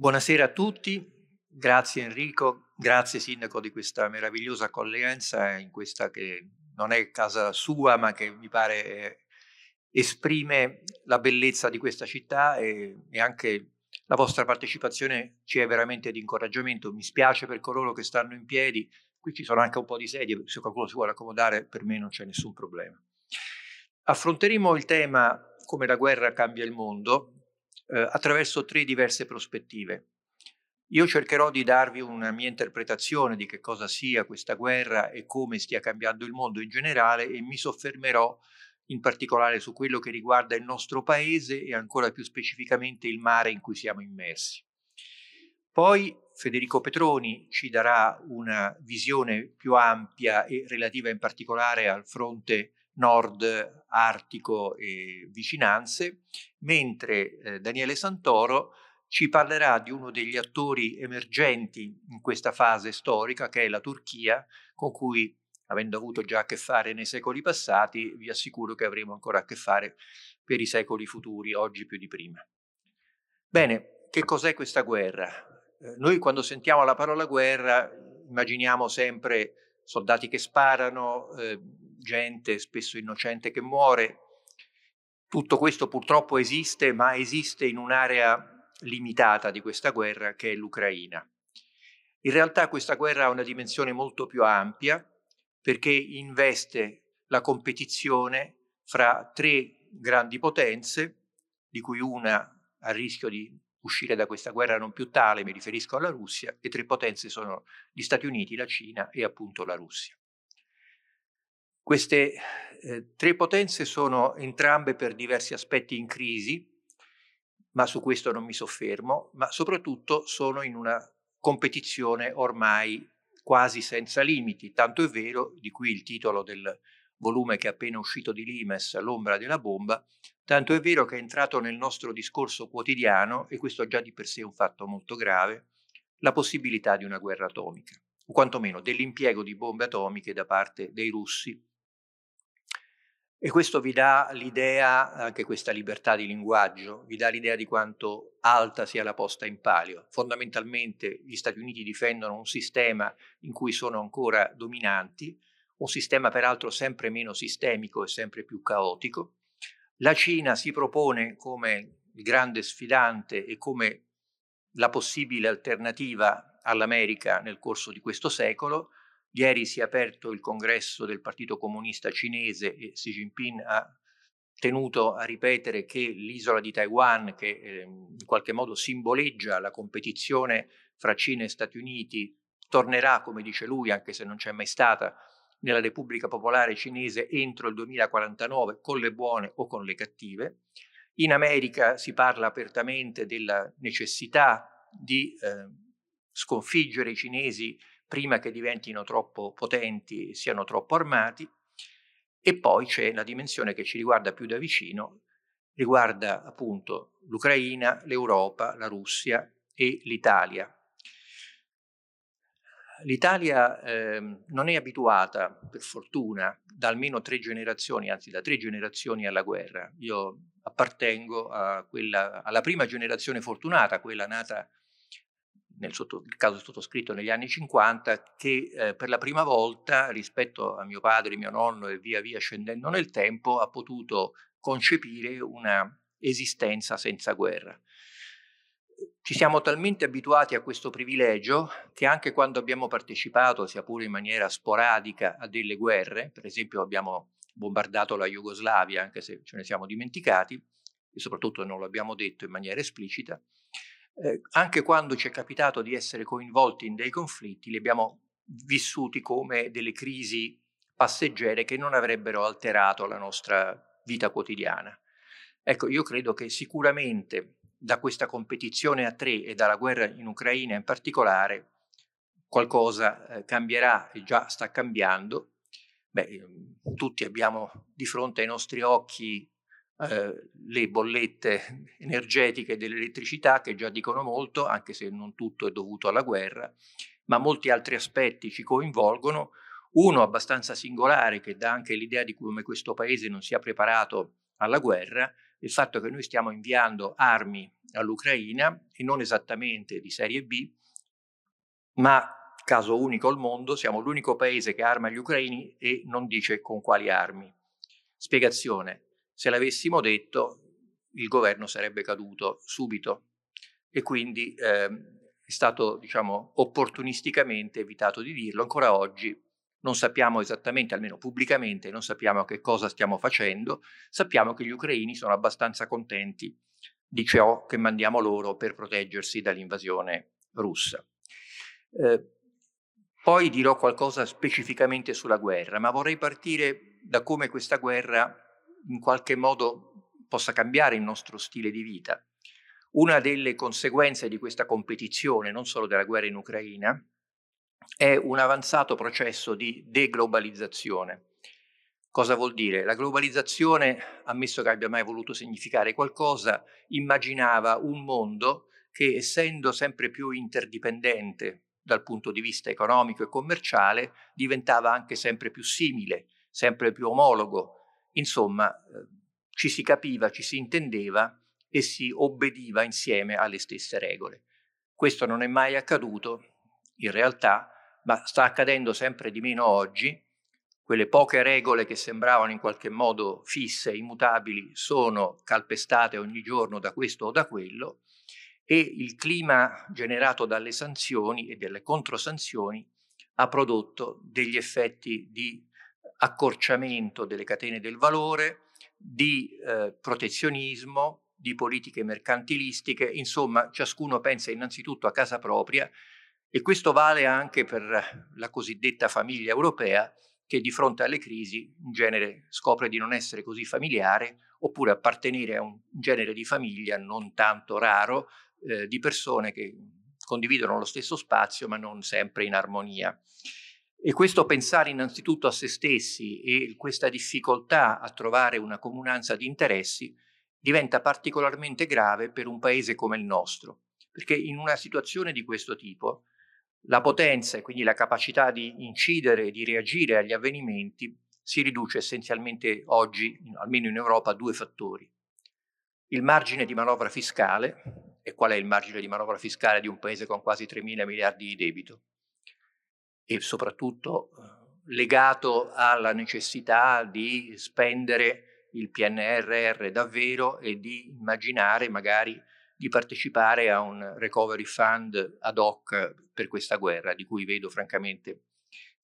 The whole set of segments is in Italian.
Buonasera a tutti, grazie Enrico, grazie Sindaco di questa meravigliosa accoglienza in questa che non è casa sua ma che mi pare esprime la bellezza di questa città e anche la vostra partecipazione ci è veramente di incoraggiamento. Mi spiace per coloro che stanno in piedi, qui ci sono anche un po' di sedie, se qualcuno si vuole accomodare per me non c'è nessun problema. Affronteremo il tema come la guerra cambia il mondo attraverso tre diverse prospettive. Io cercherò di darvi una mia interpretazione di che cosa sia questa guerra e come stia cambiando il mondo in generale e mi soffermerò in particolare su quello che riguarda il nostro paese e ancora più specificamente il mare in cui siamo immersi. Poi Federico Petroni ci darà una visione più ampia e relativa in particolare al fronte nord, artico e vicinanze, mentre Daniele Santoro ci parlerà di uno degli attori emergenti in questa fase storica che è la Turchia, con cui, avendo avuto già a che fare nei secoli passati, vi assicuro che avremo ancora a che fare per i secoli futuri, oggi più di prima. Bene, che cos'è questa guerra? Noi quando sentiamo la parola guerra immaginiamo sempre soldati che sparano, gente spesso innocente che muore. Tutto questo purtroppo esiste, ma esiste in un'area limitata di questa guerra che è l'Ucraina. In realtà questa guerra ha una dimensione molto più ampia perché investe la competizione fra tre grandi potenze, di cui una a rischio di uscire da questa guerra non più tale, mi riferisco alla Russia. Le tre potenze sono gli Stati Uniti, la Cina e appunto la Russia. Queste tre potenze sono entrambe per diversi aspetti in crisi, ma su questo non mi soffermo, ma soprattutto sono in una competizione ormai quasi senza limiti, tanto è vero, di cui il titolo del volume che è appena uscito di Limes, L'ombra della bomba, tanto è vero che è entrato nel nostro discorso quotidiano, e questo già di per sé è un fatto molto grave, la possibilità di una guerra atomica, o quantomeno dell'impiego di bombe atomiche da parte dei russi. E questo vi dà l'idea, anche questa libertà di linguaggio, vi dà l'idea di quanto alta sia la posta in palio. Fondamentalmente gli Stati Uniti difendono un sistema in cui sono ancora dominanti, un sistema peraltro sempre meno sistemico e sempre più caotico. La Cina si propone come il grande sfidante e come la possibile alternativa all'America nel corso di questo secolo. Ieri si è aperto il congresso del Partito Comunista Cinese e Xi Jinping ha tenuto a ripetere che l'isola di Taiwan, che in qualche modo simboleggia la competizione fra Cina e Stati Uniti, tornerà, come dice lui, anche se non c'è mai stata, nella Repubblica Popolare Cinese entro il 2049, con le buone o con le cattive. In America si parla apertamente della necessità di sconfiggere i cinesi prima che diventino troppo potenti e siano troppo armati, e poi c'è la dimensione che ci riguarda più da vicino, riguarda appunto l'Ucraina, l'Europa, la Russia e l'Italia. L'Italia non è abituata, per fortuna, da almeno tre generazioni, anzi da tre generazioni alla guerra. Io appartengo alla prima generazione fortunata, quella nata nel caso sottoscritto negli anni 50, che per la prima volta rispetto a mio padre, mio nonno e via via scendendo nel tempo ha potuto concepire una esistenza senza guerra. Ci siamo talmente abituati a questo privilegio che anche quando abbiamo partecipato, sia pure in maniera sporadica, a delle guerre, per esempio abbiamo bombardato la Jugoslavia, anche se ce ne siamo dimenticati e soprattutto non lo abbiamo detto in maniera esplicita, anche quando ci è capitato di essere coinvolti in dei conflitti, li abbiamo vissuti come delle crisi passeggere che non avrebbero alterato la nostra vita quotidiana. Ecco, io credo che sicuramente da questa competizione a tre e dalla guerra in Ucraina in particolare qualcosa cambierà e già sta cambiando. Tutti abbiamo di fronte ai nostri occhi le bollette energetiche dell'elettricità che già dicono molto, anche se non tutto è dovuto alla guerra, ma molti altri aspetti ci coinvolgono. Uno abbastanza singolare che dà anche l'idea di come questo paese non sia preparato alla guerra il fatto che noi stiamo inviando armi all'Ucraina, e non esattamente di serie B, ma caso unico al mondo, siamo l'unico paese che arma gli ucraini e non dice con quali armi. Spiegazione: se l'avessimo detto il governo sarebbe caduto subito, e quindi è stato, diciamo, opportunisticamente evitato di dirlo. Ancora oggi non sappiamo esattamente, almeno pubblicamente, non sappiamo che cosa stiamo facendo. Sappiamo che gli ucraini sono abbastanza contenti di ciò che mandiamo loro per proteggersi dall'invasione russa. Poi dirò qualcosa specificamente sulla guerra, ma vorrei partire da come questa guerra in qualche modo possa cambiare il nostro stile di vita. Una delle conseguenze di questa competizione, non solo della guerra in Ucraina, è un avanzato processo di deglobalizzazione. Cosa vuol dire? La globalizzazione, ammesso che abbia mai voluto significare qualcosa, immaginava un mondo che, essendo sempre più interdipendente dal punto di vista economico e commerciale, diventava anche sempre più simile, sempre più omologo. Insomma, ci si capiva, ci si intendeva e si obbediva insieme alle stesse regole. Questo non è mai accaduto in realtà, ma sta accadendo sempre di meno oggi. Quelle poche regole che sembravano in qualche modo fisse, immutabili, sono calpestate ogni giorno da questo o da quello, e il clima generato dalle sanzioni e delle controsanzioni ha prodotto degli effetti di accorciamento delle catene del valore, di protezionismo, di politiche mercantilistiche. Insomma, ciascuno pensa innanzitutto a casa propria, e questo vale anche per la cosiddetta famiglia europea, che di fronte alle crisi in genere scopre di non essere così familiare, oppure appartenere a un genere di famiglia non tanto raro, di persone che condividono lo stesso spazio ma non sempre in armonia. E questo pensare innanzitutto a se stessi e questa difficoltà a trovare una comunanza di interessi diventa particolarmente grave per un paese come il nostro, perché in una situazione di questo tipo la potenza, e quindi la capacità di incidere, di reagire agli avvenimenti, si riduce essenzialmente oggi, almeno in Europa, a due fattori. Il margine di manovra fiscale. E qual è il margine di manovra fiscale di un paese con quasi 3.000 miliardi di debito? E soprattutto legato alla necessità di spendere il PNRR davvero e di immaginare magari di partecipare a un recovery fund ad hoc per questa guerra, di cui vedo francamente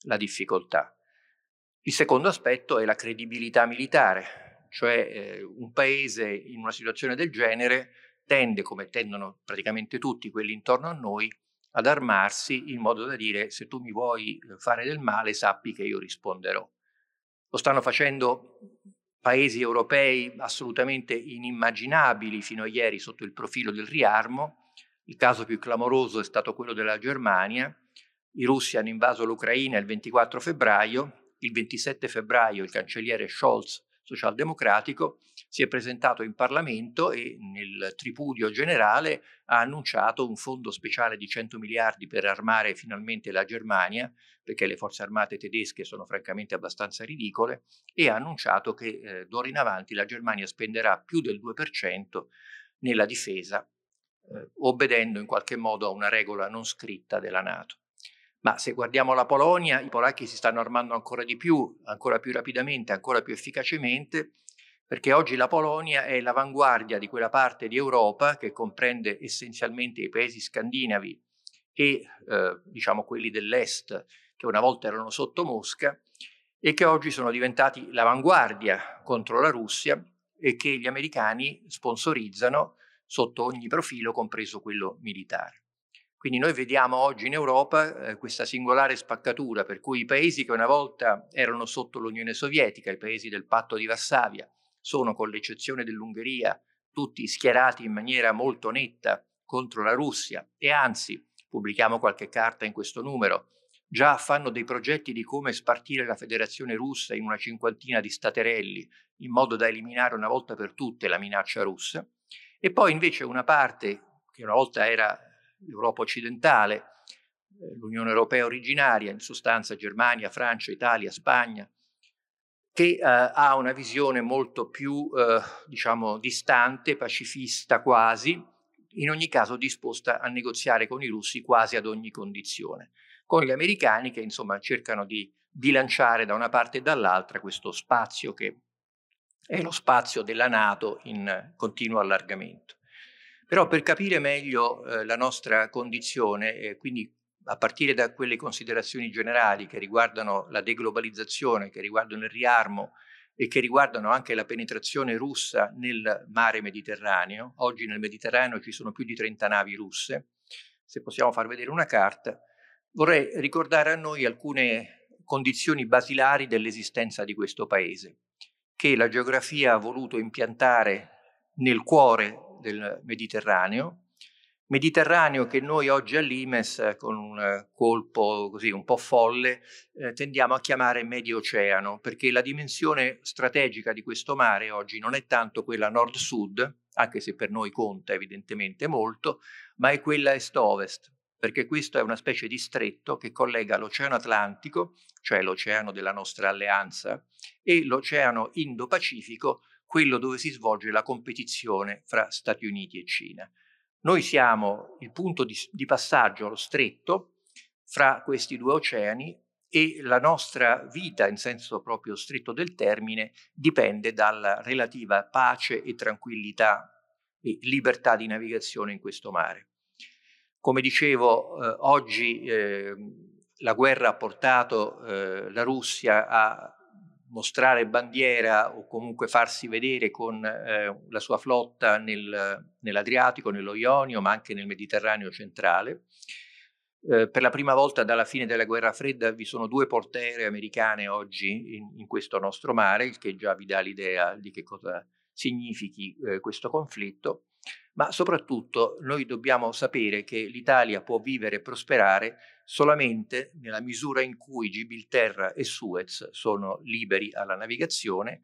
la difficoltà. Il secondo aspetto è la credibilità militare, cioè un paese in una situazione del genere tende, come tendono praticamente tutti quelli intorno a noi, ad armarsi in modo da dire: se tu mi vuoi fare del male sappi che io risponderò. Lo stanno facendo paesi europei assolutamente inimmaginabili fino a ieri sotto il profilo del riarmo. Il caso più clamoroso è stato quello della Germania. I russi hanno invaso l'Ucraina il 24 febbraio, il 27 febbraio il cancelliere Scholz, socialdemocratico, si è presentato in Parlamento e nel tripudio generale ha annunciato un fondo speciale di 100 miliardi per armare finalmente la Germania, perché le forze armate tedesche sono francamente abbastanza ridicole, e ha annunciato che d'ora in avanti la Germania spenderà più del 2% nella difesa, obbedendo in qualche modo a una regola non scritta della NATO. Ma se guardiamo la Polonia, i polacchi si stanno armando ancora di più, ancora più rapidamente, ancora più efficacemente, perché oggi la Polonia è l'avanguardia di quella parte di Europa che comprende essenzialmente i paesi scandinavi e diciamo quelli dell'est, che una volta erano sotto Mosca e che oggi sono diventati l'avanguardia contro la Russia e che gli americani sponsorizzano sotto ogni profilo, compreso quello militare. Quindi noi vediamo oggi in Europa questa singolare spaccatura, per cui i paesi che una volta erano sotto l'Unione Sovietica, i paesi del Patto di Varsavia, sono, con l'eccezione dell'Ungheria, tutti schierati in maniera molto netta contro la Russia, e anzi, pubblichiamo qualche carta in questo numero, già fanno dei progetti di come spartire la Federazione Russa in una cinquantina di staterelli, in modo da eliminare una volta per tutte la minaccia russa. E poi invece una parte, che una volta era l'Europa occidentale, l'Unione Europea originaria, in sostanza Germania, Francia, Italia, Spagna, che ha una visione molto più, diciamo, distante, pacifista quasi, in ogni caso disposta a negoziare con i russi quasi ad ogni condizione, con gli americani che insomma cercano di bilanciare da una parte e dall'altra questo spazio che è lo spazio della NATO in continuo allargamento. Però per capire meglio la nostra condizione, quindi a partire da quelle considerazioni generali che riguardano la deglobalizzazione, che riguardano il riarmo e che riguardano anche la penetrazione russa nel mare Mediterraneo. Oggi nel Mediterraneo ci sono più di 30 navi russe. Se possiamo far vedere una carta, vorrei ricordare a noi alcune condizioni basilari dell'esistenza di questo paese, che la geografia ha voluto impiantare nel cuore del Mediterraneo che noi oggi a Limes, con un colpo così un po' folle, tendiamo a chiamare Medio Oceano, perché la dimensione strategica di questo mare oggi non è tanto quella nord-sud, anche se per noi conta evidentemente molto, ma è quella est-ovest, perché questo è una specie di stretto che collega l'Oceano Atlantico, cioè l'oceano della nostra alleanza, e l'Oceano Indo-Pacifico, quello dove si svolge la competizione fra Stati Uniti e Cina. Noi siamo il punto di passaggio, lo stretto, fra questi due oceani, e la nostra vita, in senso proprio stretto del termine, dipende dalla relativa pace e tranquillità e libertà di navigazione in questo mare. Come dicevo, oggi la guerra ha portato la Russia a mostrare bandiera o comunque farsi vedere con la sua flotta nell'Adriatico, nello Ionio, ma anche nel Mediterraneo centrale. Per la prima volta dalla fine della guerra fredda vi sono due portaerei americane oggi in questo nostro mare, il che già vi dà l'idea di che cosa significhi questo conflitto, ma soprattutto noi dobbiamo sapere che l'Italia può vivere e prosperare solamente nella misura in cui Gibilterra e Suez sono liberi alla navigazione,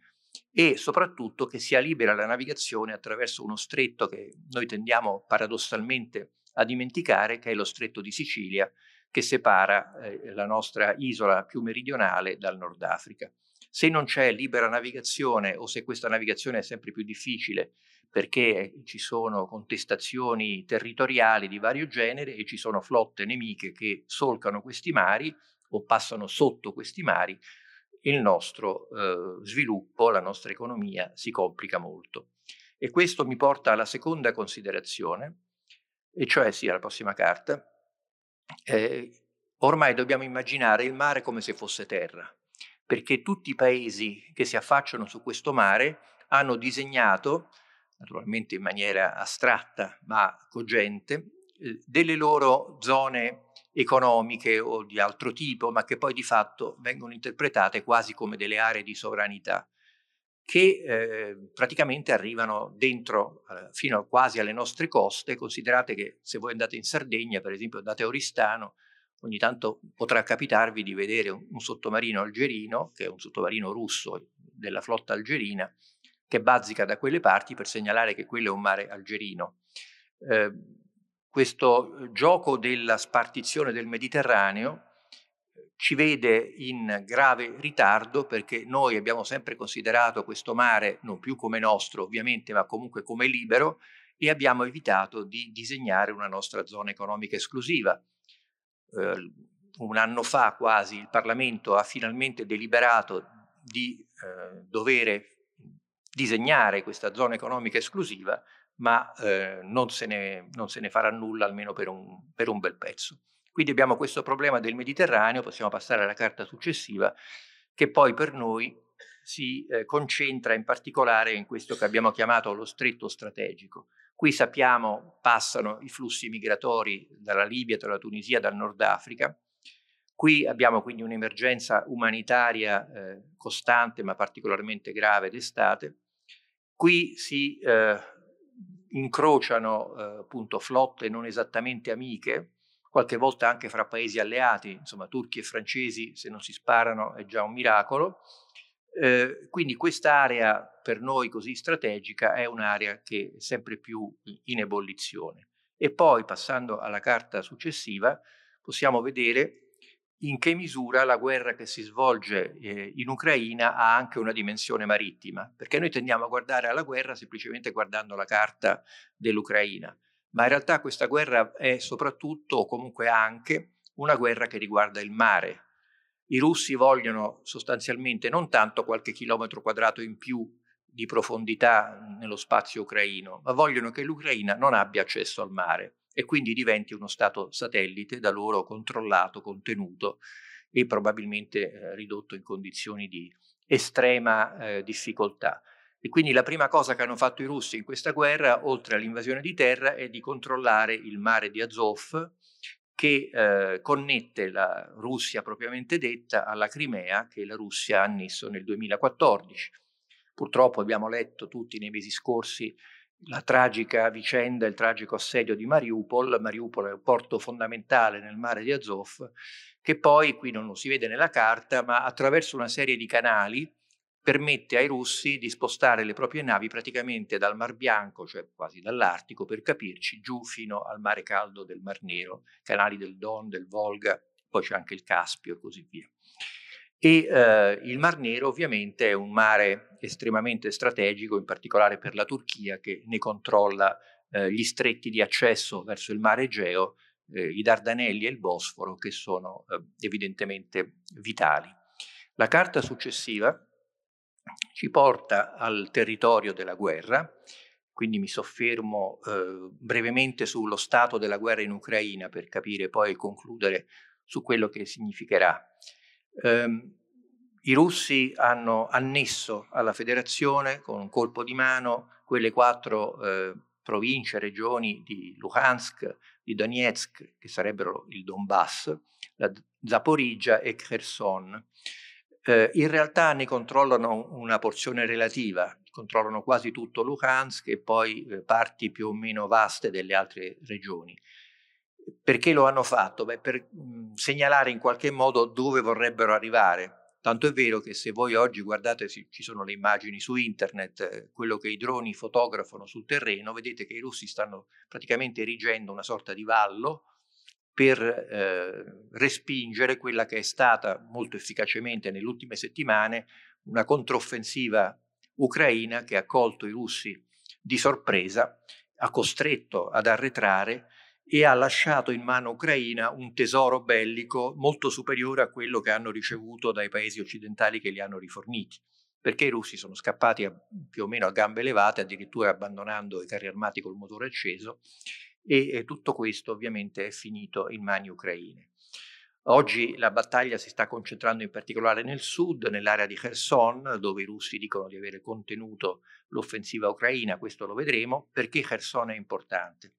e soprattutto che sia libera la navigazione attraverso uno stretto che noi tendiamo paradossalmente a dimenticare, che è lo stretto di Sicilia, che separa la nostra isola più meridionale dal Nord Africa. Se non c'è libera navigazione, o se questa navigazione è sempre più difficile perché ci sono contestazioni territoriali di vario genere e ci sono flotte nemiche che solcano questi mari o passano sotto questi mari, il nostro sviluppo, la nostra economia si complica molto. E questo mi porta alla seconda considerazione, e cioè, sì, alla prossima carta, ormai dobbiamo immaginare il mare come se fosse terra, perché tutti i paesi che si affacciano su questo mare hanno disegnato, naturalmente in maniera astratta ma cogente, delle loro zone economiche o di altro tipo, ma che poi di fatto vengono interpretate quasi come delle aree di sovranità, che praticamente arrivano dentro, fino quasi alle nostre coste. Considerate che se voi andate in Sardegna, per esempio, andate a Oristano, ogni tanto potrà capitarvi di vedere un sottomarino algerino, che è un sottomarino russo della flotta algerina, che bazzica da quelle parti per segnalare che quello è un mare algerino. Questo gioco della spartizione del Mediterraneo ci vede in grave ritardo, perché noi abbiamo sempre considerato questo mare non più come nostro, ovviamente, ma comunque come libero, e abbiamo evitato di disegnare una nostra zona economica esclusiva. Un anno fa quasi il Parlamento ha finalmente deliberato di dover disegnare questa zona economica esclusiva, ma non se ne farà nulla almeno per un bel pezzo. Quindi abbiamo questo problema del Mediterraneo, possiamo passare alla carta successiva, che poi per noi si concentra in particolare in questo che abbiamo chiamato lo stretto strategico. Qui sappiamo passano i flussi migratori dalla Libia, dalla Tunisia, dal Nord Africa. Qui abbiamo quindi un'emergenza umanitaria costante, ma particolarmente grave d'estate. Qui si incrociano appunto flotte non esattamente amiche, qualche volta anche fra paesi alleati, insomma turchi e francesi se non si sparano è già un miracolo. Quindi quest'area per noi così strategica è un'area che è sempre più in ebullizione. E poi, passando alla carta successiva, possiamo vedere in che misura la guerra che si svolge in Ucraina ha anche una dimensione marittima, perché noi tendiamo a guardare alla guerra semplicemente guardando la carta dell'Ucraina, ma in realtà questa guerra è soprattutto, o comunque anche, una guerra che riguarda il mare. I russi vogliono sostanzialmente non tanto qualche chilometro quadrato in più di profondità nello spazio ucraino, ma vogliono che l'Ucraina non abbia accesso al mare e quindi diventi uno stato satellite da loro controllato, contenuto e probabilmente ridotto in condizioni di estrema difficoltà. E quindi la prima cosa che hanno fatto i russi in questa guerra, oltre all'invasione di terra, è di controllare il mare di Azov, che connette la Russia propriamente detta alla Crimea, che la Russia ha annesso nel 2014. Purtroppo abbiamo letto tutti nei mesi scorsi la tragica vicenda, il tragico assedio di Mariupol. Mariupol è un porto fondamentale nel mare di Azov, che poi, qui non lo si vede nella carta, ma attraverso una serie di canali permette ai russi di spostare le proprie navi praticamente dal Mar Bianco, cioè quasi dall'Artico per capirci, giù fino al mare caldo del Mar Nero, canali del Don, del Volga, poi c'è anche il Caspio e così via. E il Mar Nero ovviamente è un mare estremamente strategico, in particolare per la Turchia, che ne controlla gli stretti di accesso verso il mare Egeo, i Dardanelli e il Bosforo, che sono evidentemente vitali. La carta successiva ci porta al territorio della guerra, quindi mi soffermo brevemente sullo stato della guerra in Ucraina per capire poi e concludere su quello che significherà. I russi hanno annesso alla federazione con un colpo di mano quelle quattro province, regioni di Luhansk, di Donetsk, che sarebbero il Donbass, la Zaporizhia e Kherson. In realtà ne controllano una porzione relativa, controllano quasi tutto Luhansk e poi parti più o meno vaste delle altre regioni. Perché lo hanno fatto? Beh, per segnalare in qualche modo dove vorrebbero arrivare. Tanto è vero che se voi oggi guardate, ci sono le immagini su internet, quello che i droni fotografano sul terreno, vedete che i russi stanno praticamente erigendo una sorta di vallo per respingere quella che è stata molto efficacemente nelle ultime settimane una controffensiva ucraina che ha colto i russi di sorpresa, ha costretto ad arretrare e ha lasciato in mano ucraina un tesoro bellico molto superiore a quello che hanno ricevuto dai paesi occidentali che li hanno riforniti, perché i russi sono scappati più o meno a gambe levate, addirittura abbandonando i carri armati col motore acceso, e tutto questo ovviamente è finito in mani ucraine. Oggi la battaglia si sta concentrando in particolare nel sud, nell'area di Kherson, dove i russi dicono di avere contenuto l'offensiva ucraina, questo lo vedremo. Perché Kherson è importante?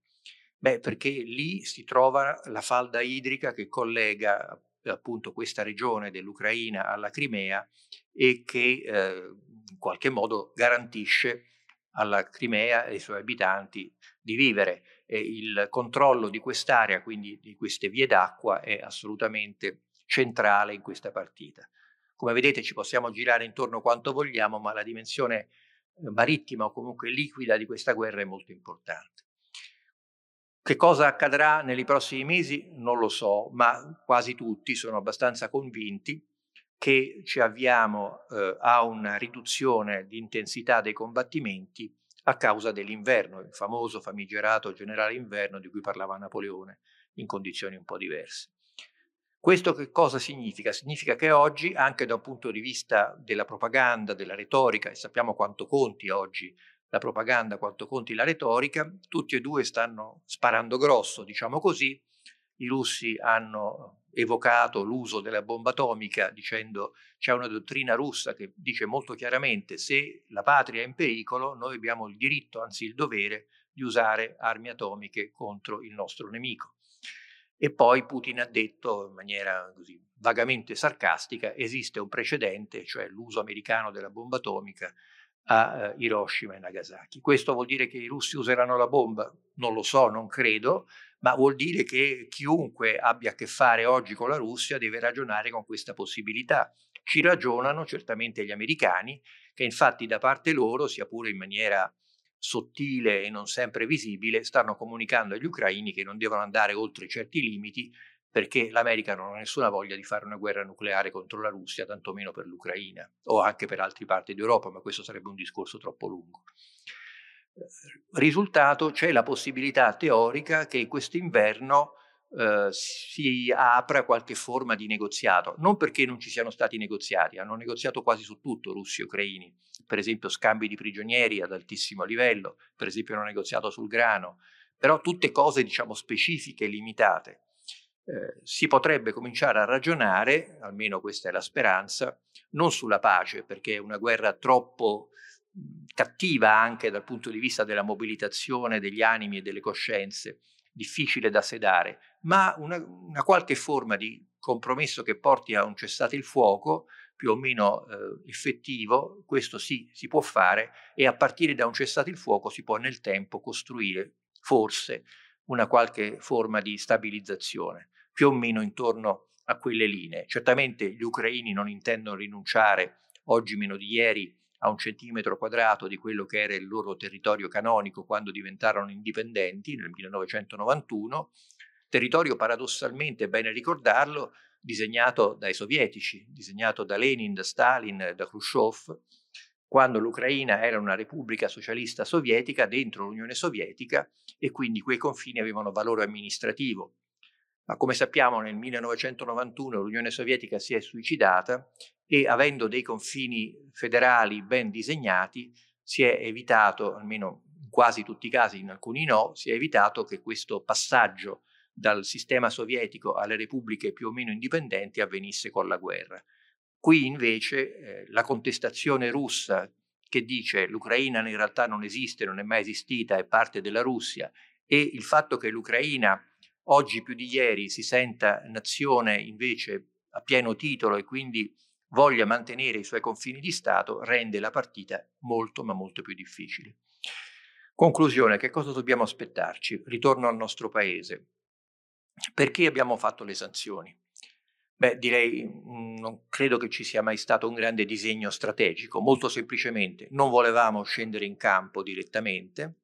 Beh, perché lì si trova la falda idrica che collega appunto questa regione dell'Ucraina alla Crimea e che in qualche modo garantisce alla Crimea e ai suoi abitanti di vivere. E il controllo di quest'area, quindi di queste vie d'acqua, è assolutamente centrale in questa partita. Come vedete ci possiamo girare intorno quanto vogliamo, ma la dimensione marittima o comunque liquida di questa guerra è molto importante. Che cosa accadrà nei prossimi mesi? Non lo so, ma quasi tutti sono abbastanza convinti che ci avviamo a una riduzione di intensità dei combattimenti a causa dell'inverno, il famoso famigerato generale inverno di cui parlava Napoleone in condizioni un po' diverse. Questo che cosa significa? Significa che oggi, anche da un punto di vista della propaganda, della retorica, e sappiamo quanto conti oggi la propaganda, quanto conti la retorica, tutti e due stanno sparando grosso, diciamo così. I russi hanno evocato l'uso della bomba atomica dicendo c'è una dottrina russa che dice molto chiaramente se la patria è in pericolo noi abbiamo il diritto, anzi il dovere, di usare armi atomiche contro il nostro nemico. E poi Putin ha detto in maniera così vagamente sarcastica esiste un precedente, cioè l'uso americano della bomba atomica a Hiroshima e Nagasaki. Questo vuol dire che i russi useranno la bomba? Non lo so, non credo, ma vuol dire che chiunque abbia a che fare oggi con la Russia deve ragionare con questa possibilità. Ci ragionano certamente gli americani, che infatti da parte loro, sia pure in maniera sottile e non sempre visibile, stanno comunicando agli ucraini che non devono andare oltre certi limiti perché l'America non ha nessuna voglia di fare una guerra nucleare contro la Russia, tantomeno per l'Ucraina, o anche per altre parti d'Europa, ma questo sarebbe un discorso troppo lungo. Risultato, c'è la possibilità teorica che quest'inverno si apra qualche forma di negoziato, non perché non ci siano stati negoziati, hanno negoziato quasi su tutto russi e ucraini, per esempio scambi di prigionieri ad altissimo livello, per esempio hanno negoziato sul grano, però tutte cose diciamo specifiche e limitate. Si potrebbe cominciare a ragionare, almeno questa è la speranza, non sulla pace, perché è una guerra troppo cattiva anche dal punto di vista della mobilitazione degli animi e delle coscienze, difficile da sedare, ma una qualche forma di compromesso che porti a un cessate il fuoco più o meno effettivo, questo sì, si può fare, e a partire da un cessate il fuoco si può nel tempo costruire forse una qualche forma di stabilizzazione, più o meno intorno a quelle linee. Certamente gli ucraini non intendono rinunciare, oggi meno di ieri, a 1 centimetro quadrato di quello che era il loro territorio canonico quando diventarono indipendenti nel 1991, territorio paradossalmente, è bene ricordarlo, disegnato dai sovietici, disegnato da Lenin, da Stalin, da Khrushchev, quando l'Ucraina era una repubblica socialista sovietica dentro l'Unione Sovietica e quindi quei confini avevano valore amministrativo. Ma come sappiamo nel 1991 l'Unione Sovietica si è suicidata e avendo dei confini federali ben disegnati si è evitato, almeno in quasi tutti i casi, in alcuni no, si è evitato che questo passaggio dal sistema sovietico alle repubbliche più o meno indipendenti avvenisse con la guerra. Qui invece la contestazione russa che dice l'Ucraina in realtà non esiste, non è mai esistita, è parte della Russia, e il fatto che l'Ucraina oggi più di ieri si senta nazione invece a pieno titolo e quindi voglia mantenere i suoi confini di Stato, rende la partita molto ma molto più difficile. Conclusione, che cosa dobbiamo aspettarci? Ritorno al nostro paese. Perché abbiamo fatto le sanzioni? Beh, direi, non credo che ci sia mai stato un grande disegno strategico, molto semplicemente non volevamo scendere in campo direttamente,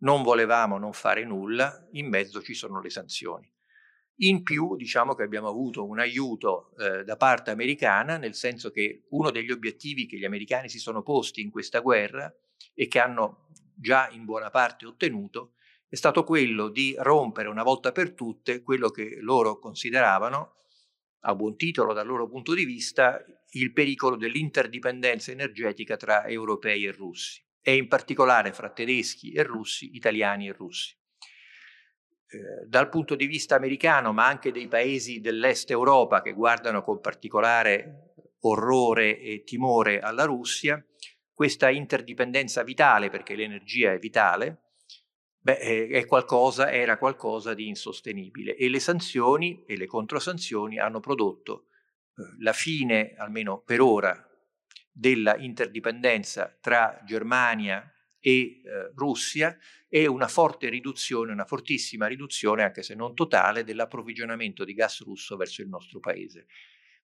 non volevamo non fare nulla, in mezzo ci sono le sanzioni. In più diciamo che abbiamo avuto un aiuto da parte americana, nel senso che uno degli obiettivi che gli americani si sono posti in questa guerra e che hanno già in buona parte ottenuto è stato quello di rompere una volta per tutte quello che loro consideravano, a buon titolo dal loro punto di vista, il pericolo dell'interdipendenza energetica tra europei e russi e in particolare fra tedeschi e russi, italiani e russi. Dal punto di vista americano, ma anche dei paesi dell'est Europa che guardano con particolare orrore e timore alla Russia, questa interdipendenza vitale, perché l'energia è vitale, era qualcosa di insostenibile e le sanzioni e le controsanzioni hanno prodotto la fine, almeno per ora, della interdipendenza tra Germania e Russia e una forte riduzione, una fortissima riduzione, anche se non totale, dell'approvvigionamento di gas russo verso il nostro paese.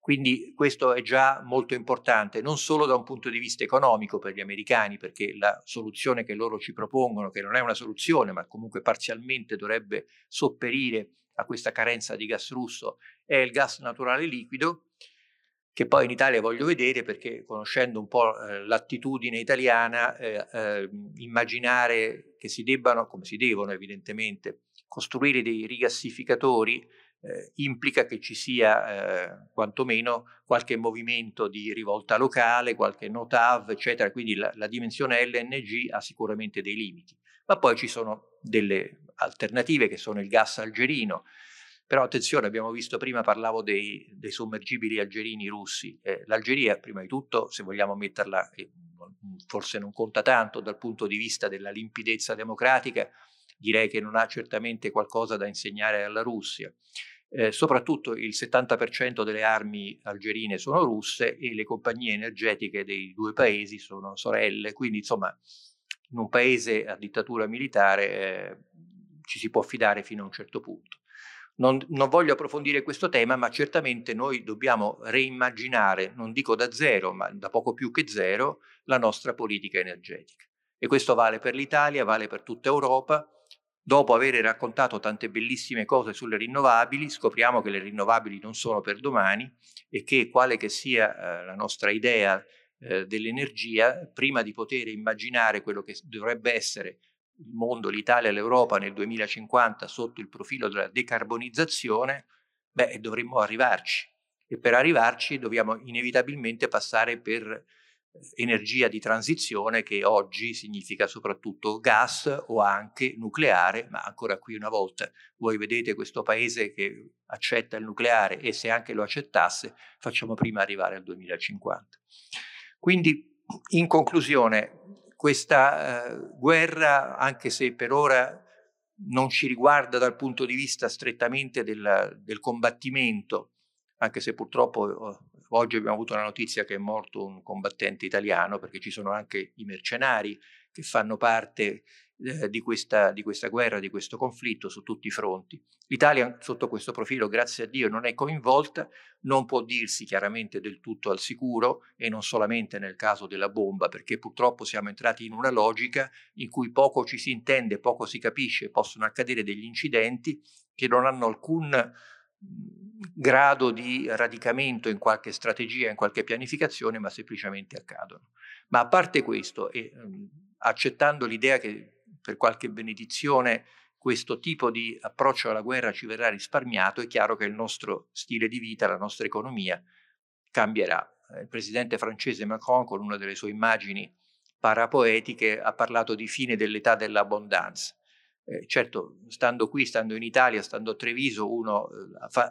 Quindi questo è già molto importante, non solo da un punto di vista economico per gli americani, perché la soluzione che loro ci propongono, che non è una soluzione, ma comunque parzialmente dovrebbe sopperire a questa carenza di gas russo, è il gas naturale liquido, che poi in Italia voglio vedere perché conoscendo un po' l'attitudine italiana, immaginare che si debbano, come si devono evidentemente, costruire dei rigassificatori implica che ci sia quantomeno qualche movimento di rivolta locale, qualche NOTAV, eccetera, quindi la dimensione LNG ha sicuramente dei limiti. Ma poi ci sono delle alternative che sono il gas algerino. Però attenzione, abbiamo visto prima, parlavo dei sommergibili algerini russi. L'Algeria, prima di tutto, se vogliamo metterla, forse non conta tanto dal punto di vista della limpidezza democratica, direi che non ha certamente qualcosa da insegnare alla Russia. Soprattutto il 70% delle armi algerine sono russe e le compagnie energetiche dei due paesi sono sorelle. Quindi, insomma, in un paese a dittatura militare ci si può fidare fino a un certo punto. Non voglio approfondire questo tema, ma certamente noi dobbiamo reimmaginare, non dico da zero, ma da poco più che zero, la nostra politica energetica. E questo vale per l'Italia, vale per tutta Europa. dopo aver raccontato tante bellissime cose sulle rinnovabili, scopriamo che le rinnovabili non sono per domani e che, quale che sia la nostra idea dell'energia, prima di poter immaginare quello che dovrebbe essere il mondo, l'Italia e l'Europa nel 2050 sotto il profilo della decarbonizzazione, beh, dovremmo arrivarci. E per arrivarci dobbiamo inevitabilmente passare per energia di transizione, che oggi significa soprattutto gas o anche nucleare, ma ancora qui una volta voi vedete questo paese che accetta il nucleare, e se anche lo accettasse facciamo prima arrivare al 2050. Quindi in conclusione questa guerra, anche se per ora non ci riguarda dal punto di vista strettamente del combattimento, anche se purtroppo oggi abbiamo avuto la notizia che è morto un combattente italiano, perché ci sono anche i mercenari che fanno parte di questa guerra, di questo conflitto su tutti i fronti. L'Italia sotto questo profilo, grazie a Dio, non è coinvolta, non può dirsi chiaramente del tutto al sicuro, e non solamente nel caso della bomba, perché purtroppo siamo entrati in una logica in cui poco ci si intende, poco si capisce, possono accadere degli incidenti che non hanno alcun grado di radicamento in qualche strategia, in qualche pianificazione, ma semplicemente accadono. Ma a parte questo, e accettando l'idea che per qualche benedizione questo tipo di approccio alla guerra ci verrà risparmiato, è chiaro che il nostro stile di vita, la nostra economia cambierà. Il presidente francese Macron, con una delle sue immagini parapoetiche, ha parlato di fine dell'età dell'abbondanza. Certo, stando qui, stando in Italia, stando a Treviso, uno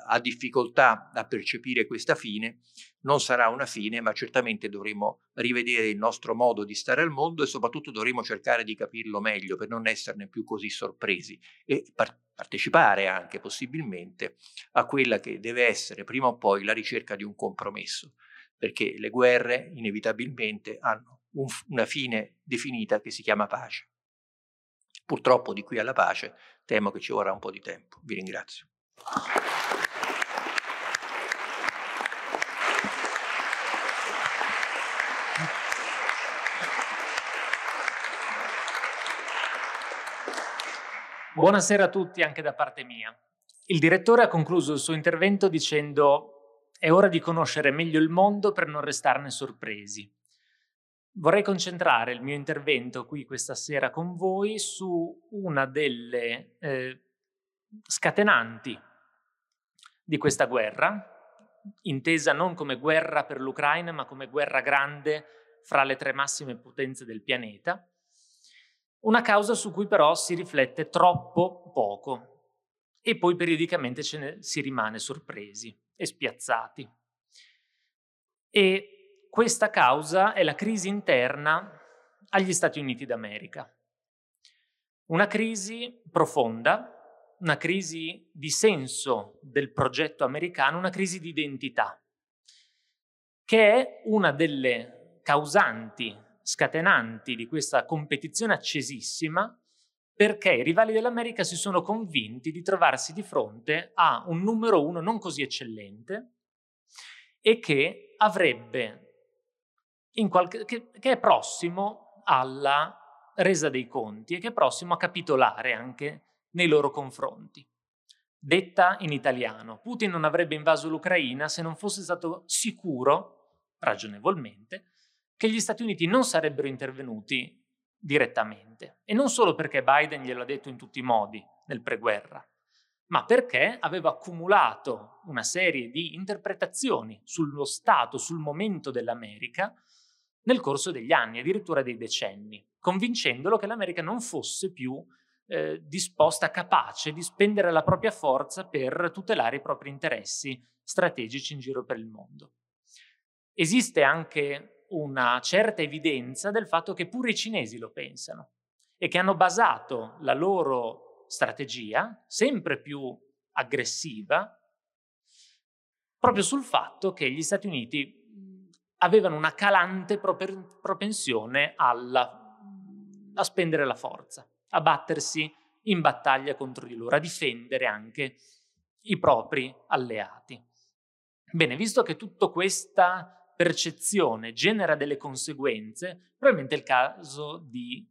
ha difficoltà a percepire questa fine. Non sarà una fine, ma certamente dovremo rivedere il nostro modo di stare al mondo, e soprattutto dovremo cercare di capirlo meglio per non esserne più così sorpresi, e partecipare anche possibilmente a quella che deve essere prima o poi la ricerca di un compromesso, perché le guerre inevitabilmente hanno una fine definita che si chiama pace. Purtroppo di qui alla pace temo che ci vorrà un po' di tempo. Vi ringrazio. Buonasera a tutti anche da parte mia. Il direttore ha concluso il suo intervento dicendo: è ora di conoscere meglio il mondo per non restarne sorpresi. Vorrei concentrare il mio intervento qui questa sera con voi su una delle scatenanti di questa guerra, intesa non come guerra per l'Ucraina, ma come guerra grande fra le tre massime potenze del pianeta, una causa su cui però si riflette troppo poco e poi periodicamente ce ne si rimane sorpresi e spiazzati. Questa causa è la crisi interna agli Stati Uniti d'America. Una crisi profonda, una crisi di senso del progetto americano, una crisi di identità, che è una delle causanti scatenanti di questa competizione accesissima, perché i rivali dell'America si sono convinti di trovarsi di fronte a un numero uno non così eccellente e che avrebbe che è prossimo alla resa dei conti e che è prossimo a capitolare anche nei loro confronti. Detta in italiano, Putin non avrebbe invaso l'Ucraina se non fosse stato sicuro, ragionevolmente, che gli Stati Uniti non sarebbero intervenuti direttamente. E non solo perché Biden glielo ha detto in tutti i modi nel preguerra, ma perché aveva accumulato una serie di interpretazioni sullo stato, sul momento dell'America, nel corso degli anni, addirittura dei decenni, convincendolo che l'America non fosse più disposta, capace di spendere la propria forza per tutelare i propri interessi strategici in giro per il mondo. Esiste anche una certa evidenza del fatto che pure i cinesi lo pensano e che hanno basato la loro strategia, sempre più aggressiva, proprio sul fatto che gli Stati Uniti avevano una calante propensione a spendere la forza, a battersi in battaglia contro di loro, a difendere anche i propri alleati. Bene, visto che tutta questa percezione genera delle conseguenze, probabilmente è il caso di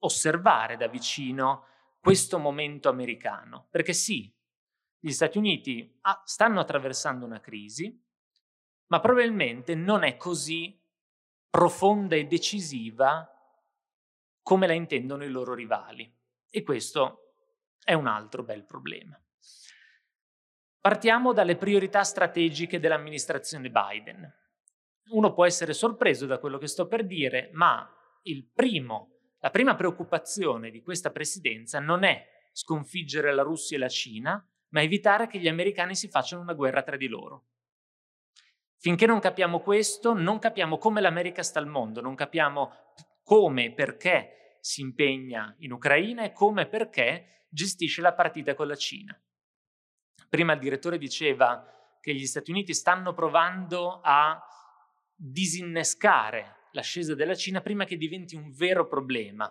osservare da vicino questo momento americano, perché sì, gli Stati Uniti stanno attraversando una crisi, ma probabilmente non è così profonda e decisiva come la intendono i loro rivali. E questo è un altro bel problema. Partiamo dalle priorità strategiche dell'amministrazione Biden. Uno può essere sorpreso da quello che sto per dire, ma la prima preoccupazione di questa presidenza non è sconfiggere la Russia e la Cina, ma evitare che gli americani si facciano una guerra tra di loro. Finché non capiamo questo, non capiamo come l'America sta al mondo, non capiamo come e perché si impegna in Ucraina e come e perché gestisce la partita con la Cina. Prima il direttore diceva che gli Stati Uniti stanno provando a disinnescare l'ascesa della Cina prima che diventi un vero problema.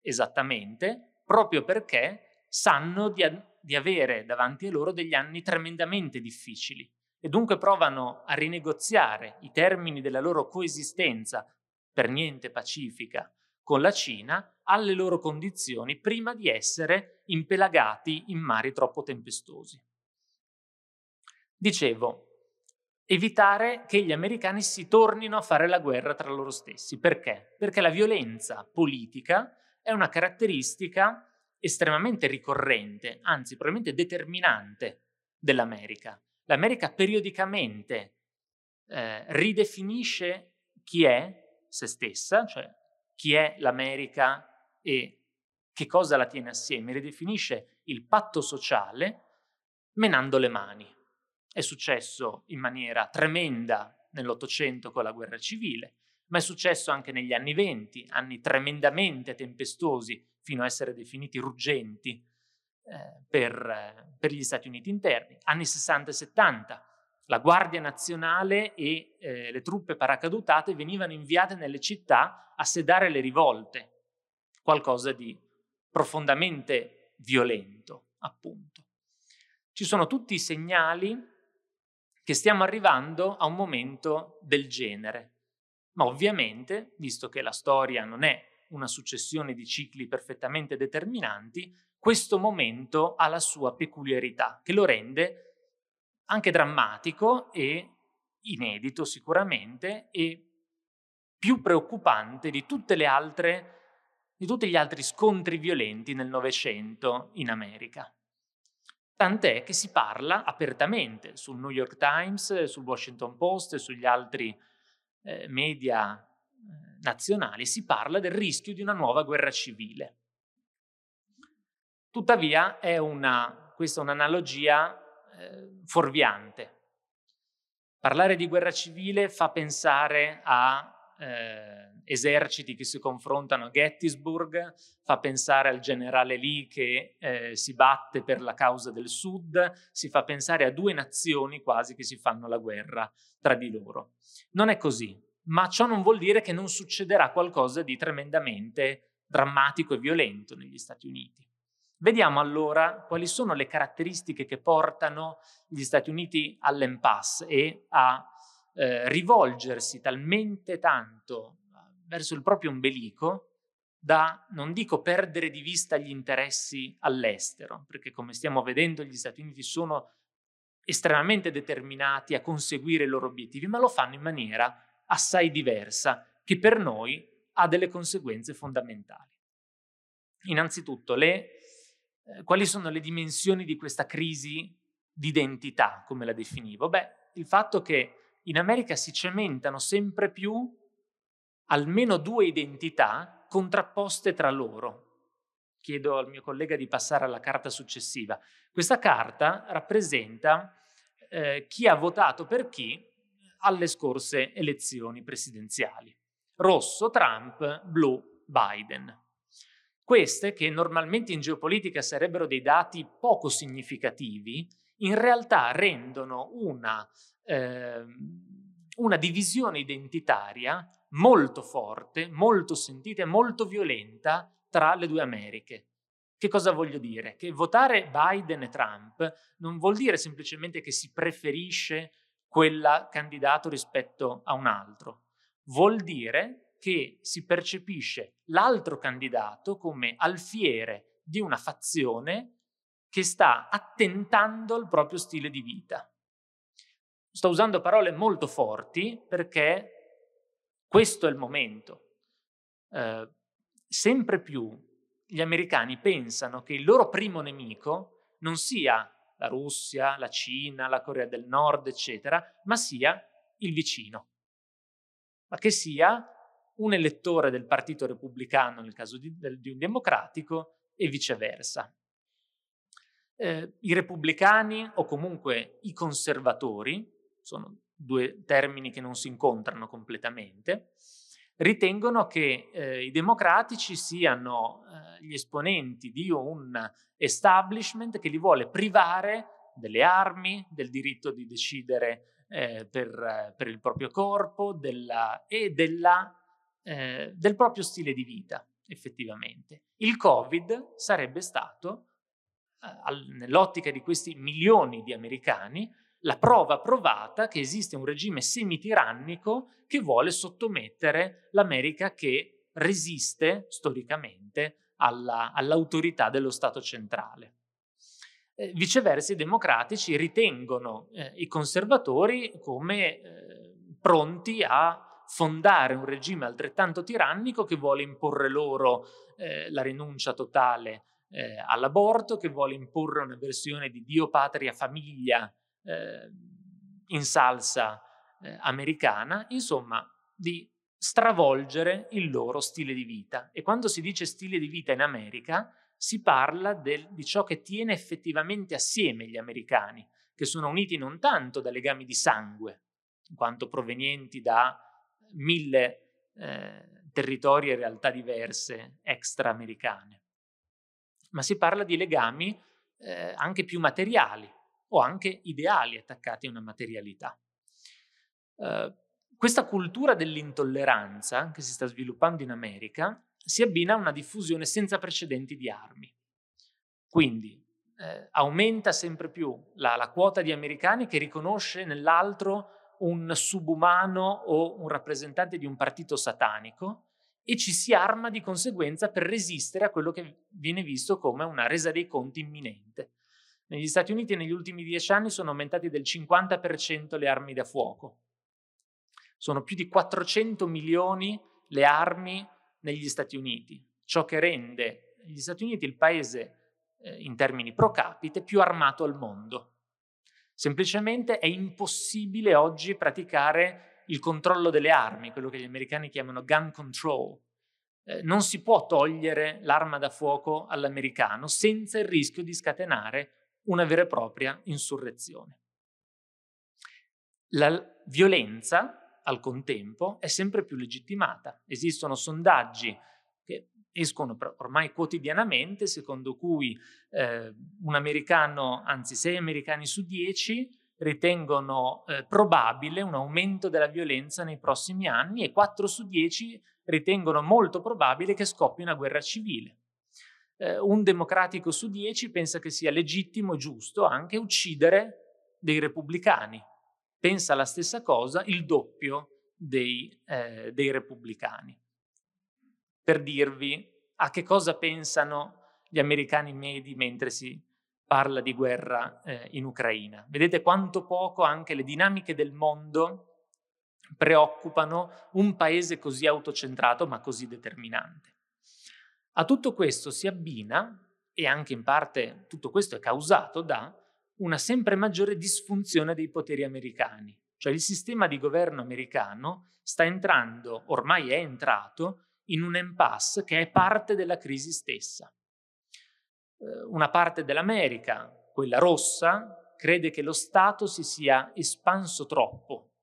Esattamente, proprio perché sanno di avere davanti a loro degli anni tremendamente difficili. E dunque provano a rinegoziare i termini della loro coesistenza, per niente pacifica, con la Cina, alle loro condizioni, prima di essere impelagati in mari troppo tempestosi. Dicevo, evitare che gli americani si tornino a fare la guerra tra loro stessi. Perché? Perché la violenza politica è una caratteristica estremamente ricorrente, anzi probabilmente determinante dell'America. L'America periodicamente ridefinisce chi è se stessa, cioè chi è l'America e che cosa la tiene assieme, ridefinisce il patto sociale menando le mani. È successo in maniera tremenda nell'Ottocento con la guerra civile, ma è successo anche negli anni '20, anni tremendamente tempestosi fino a essere definiti ruggenti per gli Stati Uniti interni. Anni 60 e 70, la Guardia Nazionale e le truppe paracadutate venivano inviate nelle città a sedare le rivolte, qualcosa di profondamente violento, appunto. Ci sono tutti i segnali che stiamo arrivando a un momento del genere, ma ovviamente, visto che la storia non è una successione di cicli perfettamente determinanti, questo momento ha la sua peculiarità, che lo rende anche drammatico e inedito sicuramente e più preoccupante di tutti gli altri scontri violenti nel Novecento in America. Tant'è che si parla apertamente sul New York Times, sul Washington Post e sugli altri media nazionali, si parla del rischio di una nuova guerra civile. Tuttavia questa è un'analogia fuorviante. Parlare di guerra civile fa pensare a eserciti che si confrontano a Gettysburg, fa pensare al generale Lee che si batte per la causa del Sud, si fa pensare a due nazioni quasi che si fanno la guerra tra di loro. Non è così, ma ciò non vuol dire che non succederà qualcosa di tremendamente drammatico e violento negli Stati Uniti. Vediamo allora quali sono le caratteristiche che portano gli Stati Uniti all'impasse e a rivolgersi talmente tanto verso il proprio ombelico da, non dico perdere di vista gli interessi all'estero, perché come stiamo vedendo gli Stati Uniti sono estremamente determinati a conseguire i loro obiettivi, ma lo fanno in maniera assai diversa, che per noi ha delle conseguenze fondamentali. Innanzitutto, quali sono le dimensioni di questa crisi di identità, come la definivo? Il fatto che in America si cementano sempre più almeno due identità contrapposte tra loro. Chiedo al mio collega di passare alla carta successiva. Questa carta rappresenta chi ha votato per chi alle scorse elezioni presidenziali. Rosso Trump, blu Biden. Queste, che normalmente in geopolitica sarebbero dei dati poco significativi, in realtà rendono una divisione identitaria molto forte, molto sentita e molto violenta tra le due Americhe. Che cosa voglio dire? Che votare Biden e Trump non vuol dire semplicemente che si preferisce quel candidato rispetto a un altro. Vuol dire che si percepisce l'altro candidato come alfiere di una fazione che sta attentando il proprio stile di vita. Sto usando parole molto forti perché questo è il momento. Sempre più gli americani pensano che il loro primo nemico non sia la Russia, la Cina, la Corea del Nord, eccetera, ma sia il vicino. Ma che sia un elettore del Partito Repubblicano nel caso di un democratico e viceversa. I repubblicani o comunque i conservatori, sono due termini che non si incontrano completamente, ritengono che i democratici siano gli esponenti di un establishment che li vuole privare delle armi, del diritto di decidere per il proprio corpo del proprio stile di vita, effettivamente. Il Covid sarebbe stato, nell'ottica di questi milioni di americani, la prova provata che esiste un regime semitirannico che vuole sottomettere l'America che resiste storicamente all'autorità dello Stato centrale. Viceversa, i democratici ritengono i conservatori come pronti a fondare un regime altrettanto tirannico che vuole imporre loro la rinuncia totale all'aborto, che vuole imporre una versione di Dio, patria, famiglia in salsa americana, insomma, di stravolgere il loro stile di vita. E quando si dice stile di vita in America si parla di ciò che tiene effettivamente assieme gli americani, che sono uniti non tanto da legami di sangue, in quanto provenienti da mille territori e realtà diverse extraamericane, ma si parla di legami anche più materiali, o anche ideali attaccati a una materialità. Questa cultura dell'intolleranza che si sta sviluppando in America si abbina a una diffusione senza precedenti di armi. Quindi aumenta sempre più la quota di americani che riconosce nell'altro un subumano o un rappresentante di un partito satanico e ci si arma di conseguenza per resistere a quello che viene visto come una resa dei conti imminente. Negli Stati Uniti negli ultimi 10 anni sono aumentate del 50% le armi da fuoco. Sono più di 400 milioni le armi negli Stati Uniti, ciò che rende gli Stati Uniti il paese, in termini pro capite, più armato al mondo. Semplicemente è impossibile oggi praticare il controllo delle armi, quello che gli americani chiamano gun control. Non si può togliere l'arma da fuoco all'americano senza il rischio di scatenare una vera e propria insurrezione. La violenza, al contempo, è sempre più legittimata. Esistono sondaggi che escono ormai quotidianamente, secondo cui un americano, anzi 6 americani su 10, ritengono probabile un aumento della violenza nei prossimi anni e 4 su 10 ritengono molto probabile che scoppi una guerra civile. Un democratico su 10 pensa che sia legittimo e giusto anche uccidere dei repubblicani. Pensa la stessa cosa il doppio dei repubblicani. Per dirvi a che cosa pensano gli americani medi mentre si parla di guerra in Ucraina. Vedete quanto poco anche le dinamiche del mondo preoccupano un paese così autocentrato ma così determinante. A tutto questo si abbina, e anche in parte tutto questo è causato da una sempre maggiore disfunzione dei poteri americani, cioè il sistema di governo americano sta entrando, ormai è entrato, in un impasse che è parte della crisi stessa. Una parte dell'America, quella rossa, crede che lo Stato si sia espanso troppo.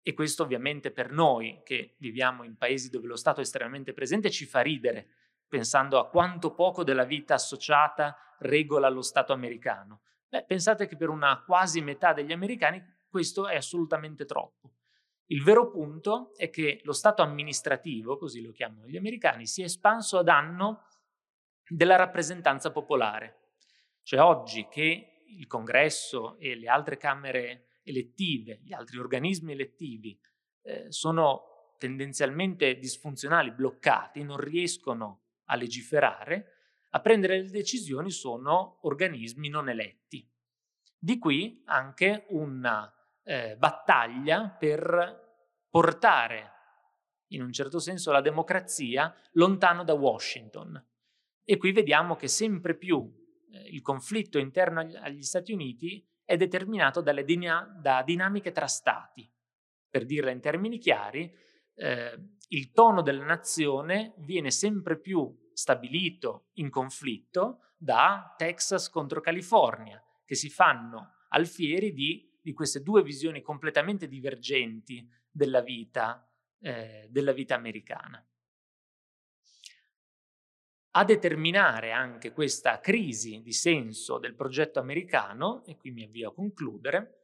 E questo ovviamente per noi che viviamo in paesi dove lo Stato è estremamente presente ci fa ridere, pensando a quanto poco della vita associata regola lo Stato americano. Beh, pensate che per una quasi metà degli americani questo è assolutamente troppo. Il vero punto è che lo Stato amministrativo, così lo chiamano gli americani, si è espanso a danno della rappresentanza popolare. Cioè oggi che il Congresso e le altre camere elettive, gli altri organismi elettivi sono tendenzialmente disfunzionali, bloccati, non riescono a legiferare, A prendere le decisioni sono organismi non eletti. Di qui anche una battaglia per portare, in un certo senso, la democrazia lontano da Washington. E qui vediamo che sempre più il conflitto interno agli Stati Uniti è determinato dalle da dinamiche tra stati. Per dirla in termini chiari, il tono della nazione viene sempre più stabilito in conflitto da Texas contro California, che si fanno alfieri di queste due visioni completamente divergenti della vita americana. A determinare anche questa crisi di senso del progetto americano, e qui mi avvio a concludere,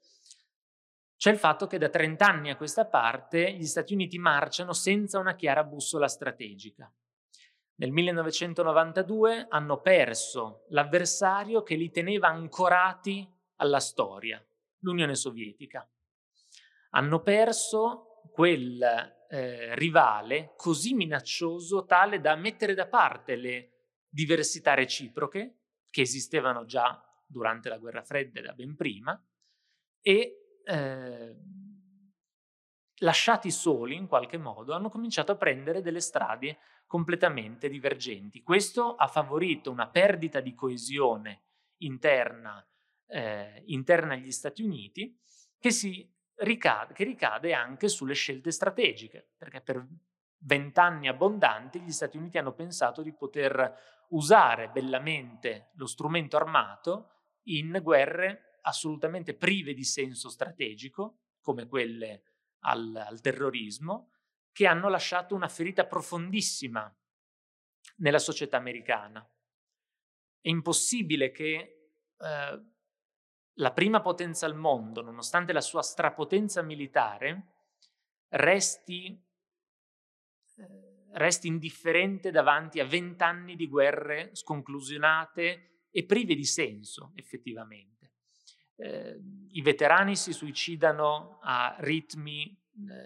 c'è il fatto che da 30 anni a questa parte gli Stati Uniti marciano senza una chiara bussola strategica. Nel 1992 hanno perso l'avversario che li teneva ancorati alla storia, l'Unione Sovietica. Hanno perso quel rivale così minaccioso tale da mettere da parte le diversità reciproche che esistevano già durante la Guerra Fredda e da ben prima e lasciati soli in qualche modo hanno cominciato a prendere delle strade completamente divergenti. Questo ha favorito una perdita di coesione interna agli Stati Uniti che ricade anche sulle scelte strategiche, perché per 20 anni abbondanti gli Stati Uniti hanno pensato di poter usare bellamente lo strumento armato in guerre assolutamente prive di senso strategico, come quelle al terrorismo, che hanno lasciato una ferita profondissima nella società americana. È impossibile che la prima potenza al mondo, nonostante la sua strapotenza militare, resti indifferente davanti a 20 anni di guerre sconclusionate e prive di senso, effettivamente. I veterani si suicidano a ritmi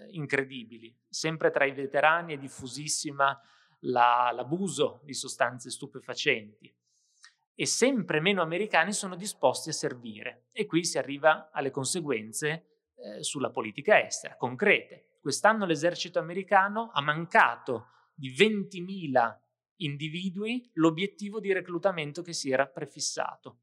incredibili. Sempre tra i veterani è diffusissima l'abuso di sostanze stupefacenti. E sempre meno americani sono disposti a servire. E qui si arriva alle conseguenze sulla politica estera, concrete. Quest'anno l'esercito americano ha mancato di 20.000 individui l'obiettivo di reclutamento che si era prefissato.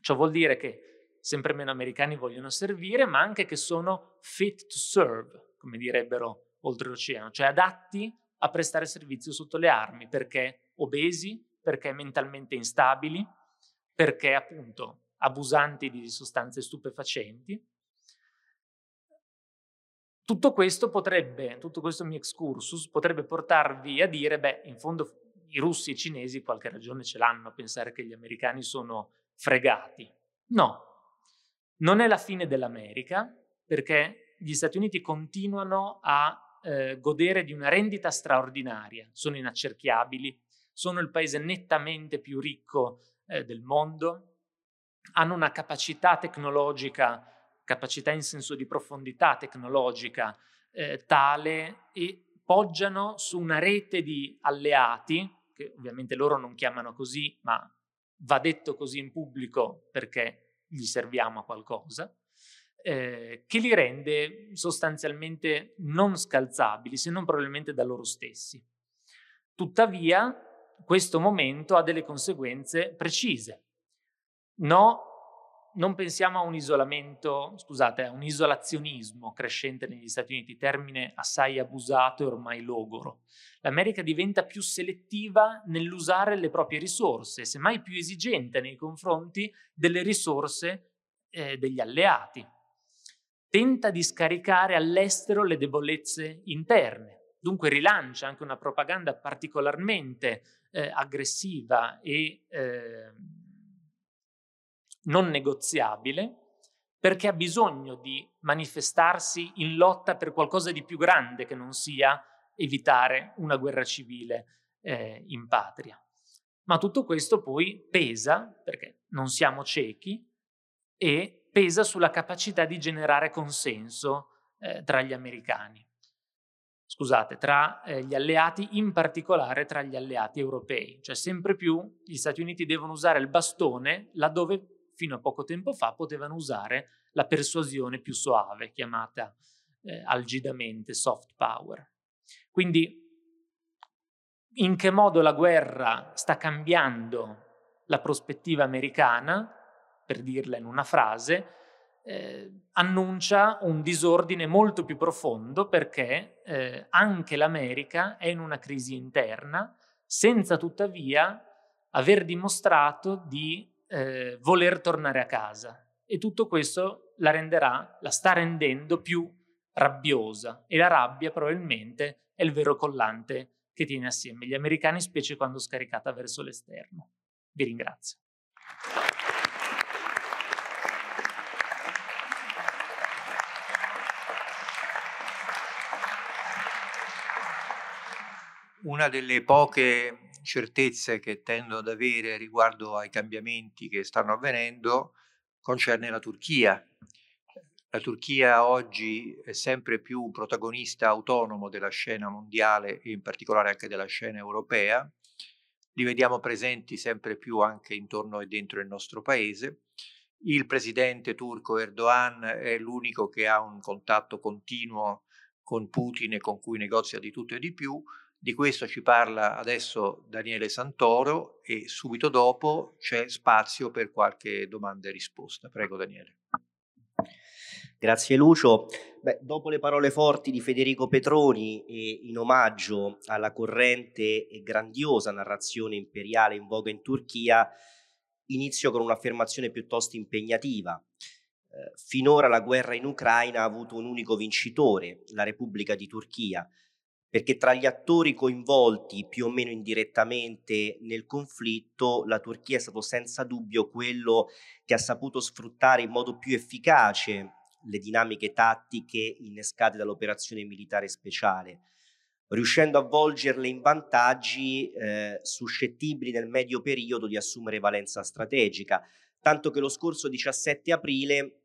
Ciò vuol dire che sempre meno americani vogliono servire, ma anche che sono fit to serve, come direbbero oltreoceano, cioè adatti a prestare servizio sotto le armi, perché obesi, perché mentalmente instabili, perché appunto abusanti di sostanze stupefacenti. Tutto questo mio excursus potrebbe portarvi a dire, in fondo i russi e i cinesi qualche ragione ce l'hanno a pensare che gli americani sono fregati. No, non è la fine dell'America, perché gli Stati Uniti continuano a godere di una rendita straordinaria, sono inaccerchiabili, sono il paese nettamente più ricco del mondo, hanno una capacità tecnologica, capacità in senso di profondità tecnologica tale e poggiano su una rete di alleati, che ovviamente loro non chiamano così, ma va detto così in pubblico perché gli serviamo a qualcosa, che li rende sostanzialmente non scalzabili, se non probabilmente da loro stessi. Tuttavia, questo momento ha delle conseguenze precise. No, non pensiamo a un isolazionismo crescente negli Stati Uniti, termine assai abusato e ormai logoro. L'America diventa più selettiva nell'usare le proprie risorse, semmai più esigente nei confronti delle risorse degli alleati. Tenta di scaricare all'estero le debolezze interne. Dunque rilancia anche una propaganda particolarmente aggressiva e non negoziabile, perché ha bisogno di manifestarsi in lotta per qualcosa di più grande che non sia evitare una guerra civile in patria. Ma tutto questo poi pesa, perché non siamo ciechi, e pesa sulla capacità di generare consenso tra gli americani. tra gli alleati, in particolare tra gli alleati europei. Cioè sempre più gli Stati Uniti devono usare il bastone laddove fino a poco tempo fa potevano usare la persuasione più soave, chiamata algidamente soft power. Quindi in che modo la guerra sta cambiando la prospettiva americana, per dirla in una frase, annuncia un disordine molto più profondo, perché anche l'America è in una crisi interna, senza tuttavia aver dimostrato di voler tornare a casa, e tutto questo la renderà, la sta rendendo più rabbiosa, e la rabbia probabilmente è il vero collante che tiene assieme gli americani, specie quando scaricata verso l'esterno. Vi ringrazio. Una delle poche certezze che tendo ad avere riguardo ai cambiamenti che stanno avvenendo concerne la Turchia. La Turchia oggi è sempre più un protagonista autonomo della scena mondiale e in particolare anche della scena europea. Li vediamo presenti sempre più anche intorno e dentro il nostro paese. Il presidente turco Erdogan è l'unico che ha un contatto continuo con Putin e con cui negozia di tutto e di più. Di questo ci parla adesso Daniele Santoro e subito dopo c'è spazio per qualche domanda e risposta. Prego Daniele. Grazie Lucio. Beh, dopo le parole forti di Federico Petroni e in omaggio alla corrente e grandiosa narrazione imperiale in voga in Turchia, inizio con un'affermazione piuttosto impegnativa. Finora la guerra in Ucraina ha avuto un unico vincitore, la Repubblica di Turchia, perché tra gli attori coinvolti più o meno indirettamente nel conflitto, la Turchia è stato senza dubbio quello che ha saputo sfruttare in modo più efficace le dinamiche tattiche innescate dall'operazione militare speciale, riuscendo a volgerle in vantaggi suscettibili nel medio periodo di assumere valenza strategica, tanto che lo scorso 17 aprile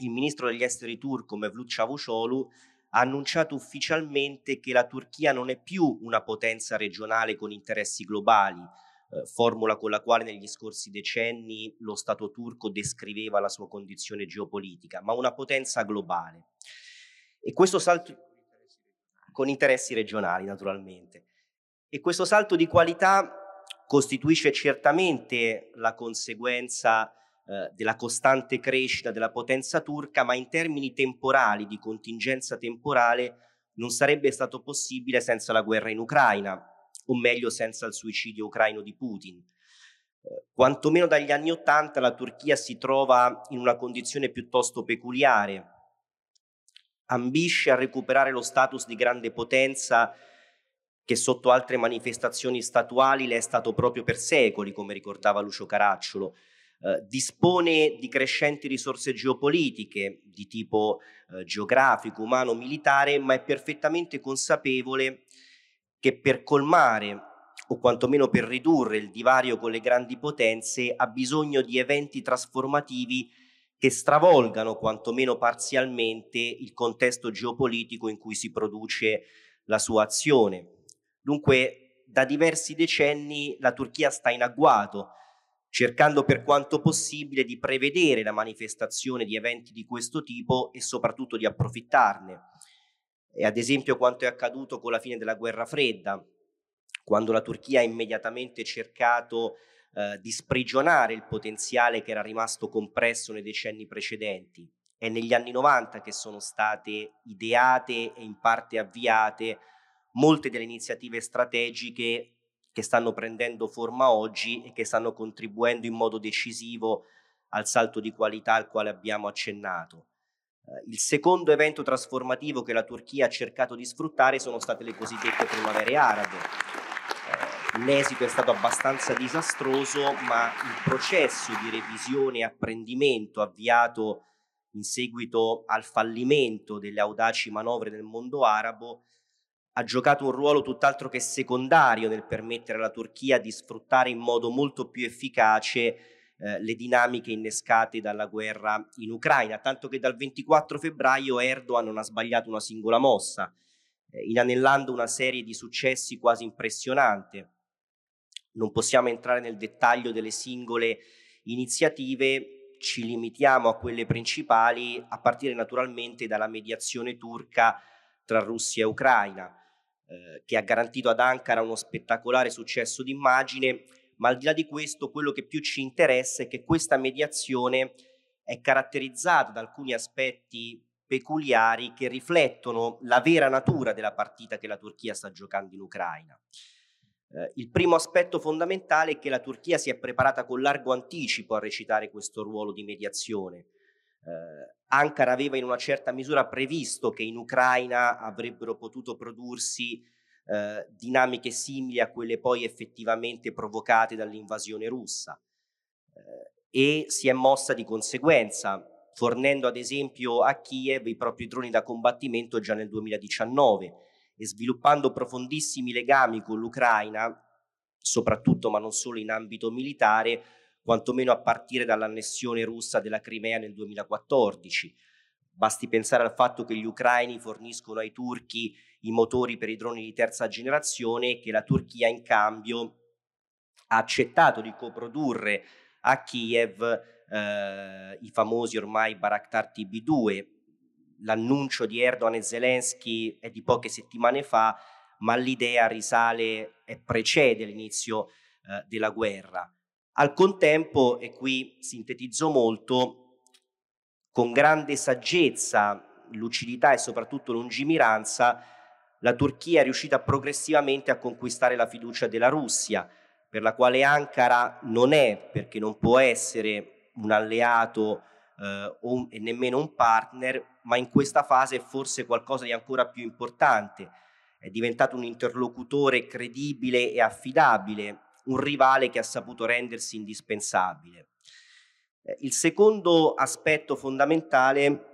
il ministro degli esteri turco Mevlut Çavuşoğlu ha annunciato ufficialmente che la Turchia non è più una potenza regionale con interessi globali, formula con la quale negli scorsi decenni lo Stato turco descriveva la sua condizione geopolitica, ma una potenza globale. E questo salto con interessi regionali, naturalmente. E questo salto di qualità costituisce certamente la conseguenza della costante crescita della potenza turca, ma in termini temporali, di contingenza temporale, non sarebbe stato possibile senza la guerra in Ucraina, o meglio senza il suicidio ucraino di Putin. Quantomeno dagli anni Ottanta la Turchia si trova in una condizione piuttosto peculiare. Ambisce a recuperare lo status di grande potenza che sotto altre manifestazioni statuali le è stato proprio per secoli, come ricordava Lucio Caracciolo. Dispone di crescenti risorse geopolitiche di tipo geografico, umano, militare, ma è perfettamente consapevole che per colmare o quantomeno per ridurre il divario con le grandi potenze ha bisogno di eventi trasformativi che stravolgano quantomeno parzialmente il contesto geopolitico in cui si produce la sua azione. Dunque, da diversi decenni la Turchia sta in agguato, cercando per quanto possibile di prevedere la manifestazione di eventi di questo tipo e soprattutto di approfittarne. E ad esempio quanto è accaduto con la fine della Guerra Fredda, quando la Turchia ha immediatamente cercato di sprigionare il potenziale che era rimasto compresso nei decenni precedenti. È negli anni 90 che sono state ideate e in parte avviate molte delle iniziative strategiche che stanno prendendo forma oggi e che stanno contribuendo in modo decisivo al salto di qualità al quale abbiamo accennato. Il secondo evento trasformativo che la Turchia ha cercato di sfruttare sono state le cosiddette primavere arabe. L'esito è stato abbastanza disastroso, ma il processo di revisione e apprendimento avviato in seguito al fallimento delle audaci manovre nel mondo arabo ha giocato un ruolo tutt'altro che secondario nel permettere alla Turchia di sfruttare in modo molto più efficace le dinamiche innescate dalla guerra in Ucraina, tanto che dal 24 febbraio Erdogan non ha sbagliato una singola mossa. inanellando una serie di successi quasi impressionante. Non possiamo entrare nel dettaglio delle singole iniziative, ci limitiamo a quelle principali, a partire naturalmente dalla mediazione turca tra Russia e Ucraina, che ha garantito ad Ankara uno spettacolare successo d'immagine, ma al di là di questo quello che più ci interessa è che questa mediazione è caratterizzata da alcuni aspetti peculiari che riflettono la vera natura della partita che la Turchia sta giocando in Ucraina. Il primo aspetto fondamentale è che la Turchia si è preparata con largo anticipo a recitare questo ruolo di mediazione. Ankara aveva in una certa misura previsto che in Ucraina avrebbero potuto prodursi dinamiche simili a quelle poi effettivamente provocate dall'invasione russa e si è mossa di conseguenza, fornendo ad esempio a Kiev i propri droni da combattimento già nel 2019 e sviluppando profondissimi legami con l'Ucraina, soprattutto ma non solo in ambito militare, quantomeno a partire dall'annessione russa della Crimea nel 2014. Basti pensare al fatto che gli ucraini forniscono ai turchi i motori per i droni di terza generazione e che la Turchia in cambio ha accettato di coprodurre a Kiev i famosi ormai Baraktar TB2. L'annuncio di Erdogan e Zelensky è di poche settimane fa, ma l'idea risale e precede l'inizio della guerra. Al contempo, e qui sintetizzo molto, con grande saggezza, lucidità e soprattutto lungimiranza, la Turchia è riuscita progressivamente a conquistare la fiducia della Russia, per la quale Ankara non è, perché non può essere, un alleato e nemmeno un partner, ma in questa fase è forse qualcosa di ancora più importante. È diventato un interlocutore credibile e affidabile, un rivale che ha saputo rendersi indispensabile. Il secondo aspetto fondamentale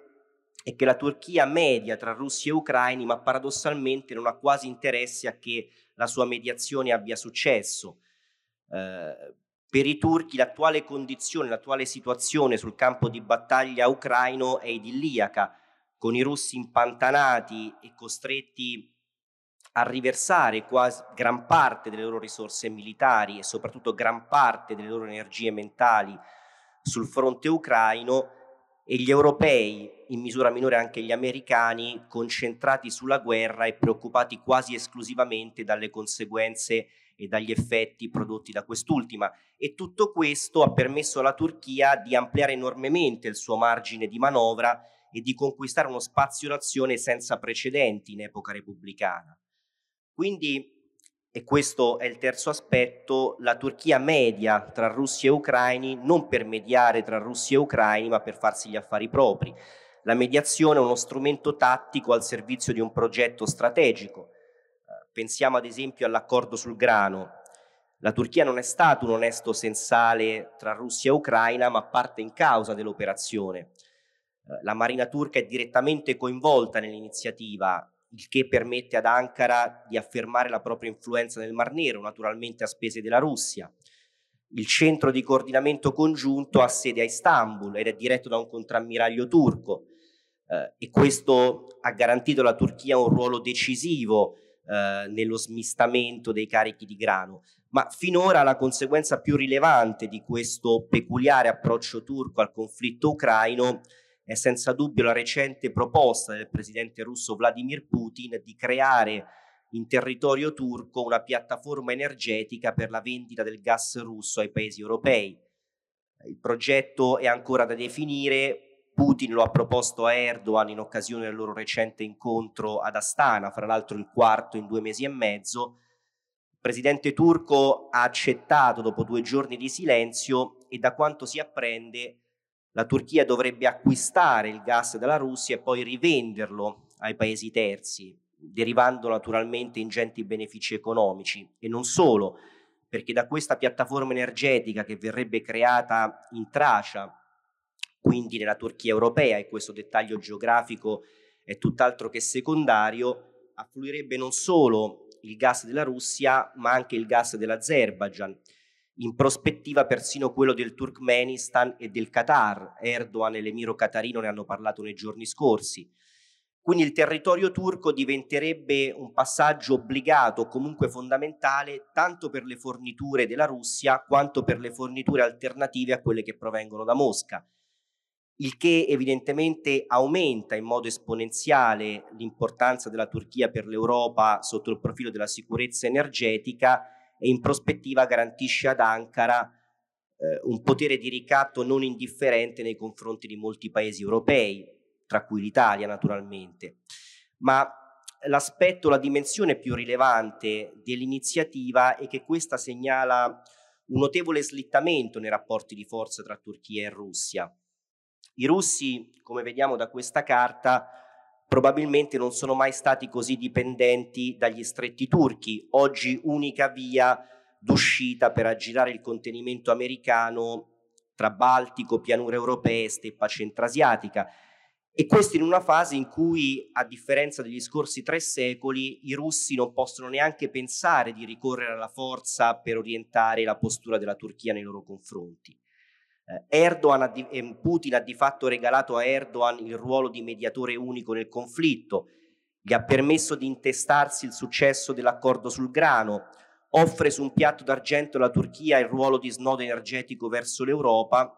è che la Turchia media tra russi e ucraini, ma paradossalmente non ha quasi interesse a che la sua mediazione abbia successo. Per i turchi l'attuale condizione, l'attuale situazione sul campo di battaglia ucraino è idilliaca, con i russi impantanati e costretti a riversare quasi gran parte delle loro risorse militari e soprattutto gran parte delle loro energie mentali sul fronte ucraino, e gli europei, in misura minore anche gli americani, concentrati sulla guerra e preoccupati quasi esclusivamente dalle conseguenze e dagli effetti prodotti da quest'ultima. E tutto questo ha permesso alla Turchia di ampliare enormemente il suo margine di manovra e di conquistare uno spazio d'azione senza precedenti in epoca repubblicana. Quindi, e questo è il terzo aspetto, la Turchia media tra russi e ucraini non per mediare tra russi e ucraini, ma per farsi gli affari propri. La mediazione è uno strumento tattico al servizio di un progetto strategico. Pensiamo ad esempio all'accordo sul grano. La Turchia non è stato un onesto sensale tra Russia e Ucraina, ma parte in causa dell'operazione. La marina turca è direttamente coinvolta nell'iniziativa, il che permette ad Ankara di affermare la propria influenza nel Mar Nero, naturalmente a spese della Russia. Il centro di coordinamento congiunto ha sede a Istanbul ed è diretto da un contrammiraglio turco, e questo ha garantito alla Turchia un ruolo decisivo nello smistamento dei carichi di grano. Ma finora la conseguenza più rilevante di questo peculiare approccio turco al conflitto ucraino è senza dubbio la recente proposta del presidente russo Vladimir Putin di creare in territorio turco una piattaforma energetica per la vendita del gas russo ai paesi europei. Il progetto è ancora da definire, Putin lo ha proposto a Erdogan in occasione del loro recente incontro ad Astana, fra l'altro il quarto in 2 mesi e mezzo. Il presidente turco ha accettato dopo 2 giorni di silenzio e, da quanto si apprende, la Turchia dovrebbe acquistare il gas dalla Russia e poi rivenderlo ai paesi terzi, derivando naturalmente ingenti benefici economici. E non solo, perché da questa piattaforma energetica che verrebbe creata in Tracia, quindi nella Turchia europea, e questo dettaglio geografico è tutt'altro che secondario, affluirebbe non solo il gas della Russia, ma anche il gas dell'Azerbaigian, in prospettiva persino quello del Turkmenistan e del Qatar. Erdogan e l'emiro qatarino ne hanno parlato nei giorni scorsi. Quindi il territorio turco diventerebbe un passaggio obbligato, comunque fondamentale, tanto per le forniture della Russia quanto per le forniture alternative a quelle che provengono da Mosca, il che evidentemente aumenta in modo esponenziale l'importanza della Turchia per l'Europa sotto il profilo della sicurezza energetica e in prospettiva garantisce ad Ankara un potere di ricatto non indifferente nei confronti di molti paesi europei, tra cui l'Italia naturalmente. Ma l'aspetto, la dimensione più rilevante dell'iniziativa è che questa segnala un notevole slittamento nei rapporti di forza tra Turchia e Russia. I russi, come vediamo da questa carta, probabilmente non sono mai stati così dipendenti dagli stretti turchi, oggi unica via d'uscita per aggirare il contenimento americano tra Baltico, pianure europee e steppa centrasiatica. E questo in una fase in cui, a differenza degli scorsi 3 secoli, i russi non possono neanche pensare di ricorrere alla forza per orientare la postura della Turchia nei loro confronti. Putin ha di fatto regalato a Erdogan il ruolo di mediatore unico nel conflitto, gli ha permesso di intestarsi il successo dell'accordo sul grano, offre su un piatto d'argento alla Turchia il ruolo di snodo energetico verso l'Europa.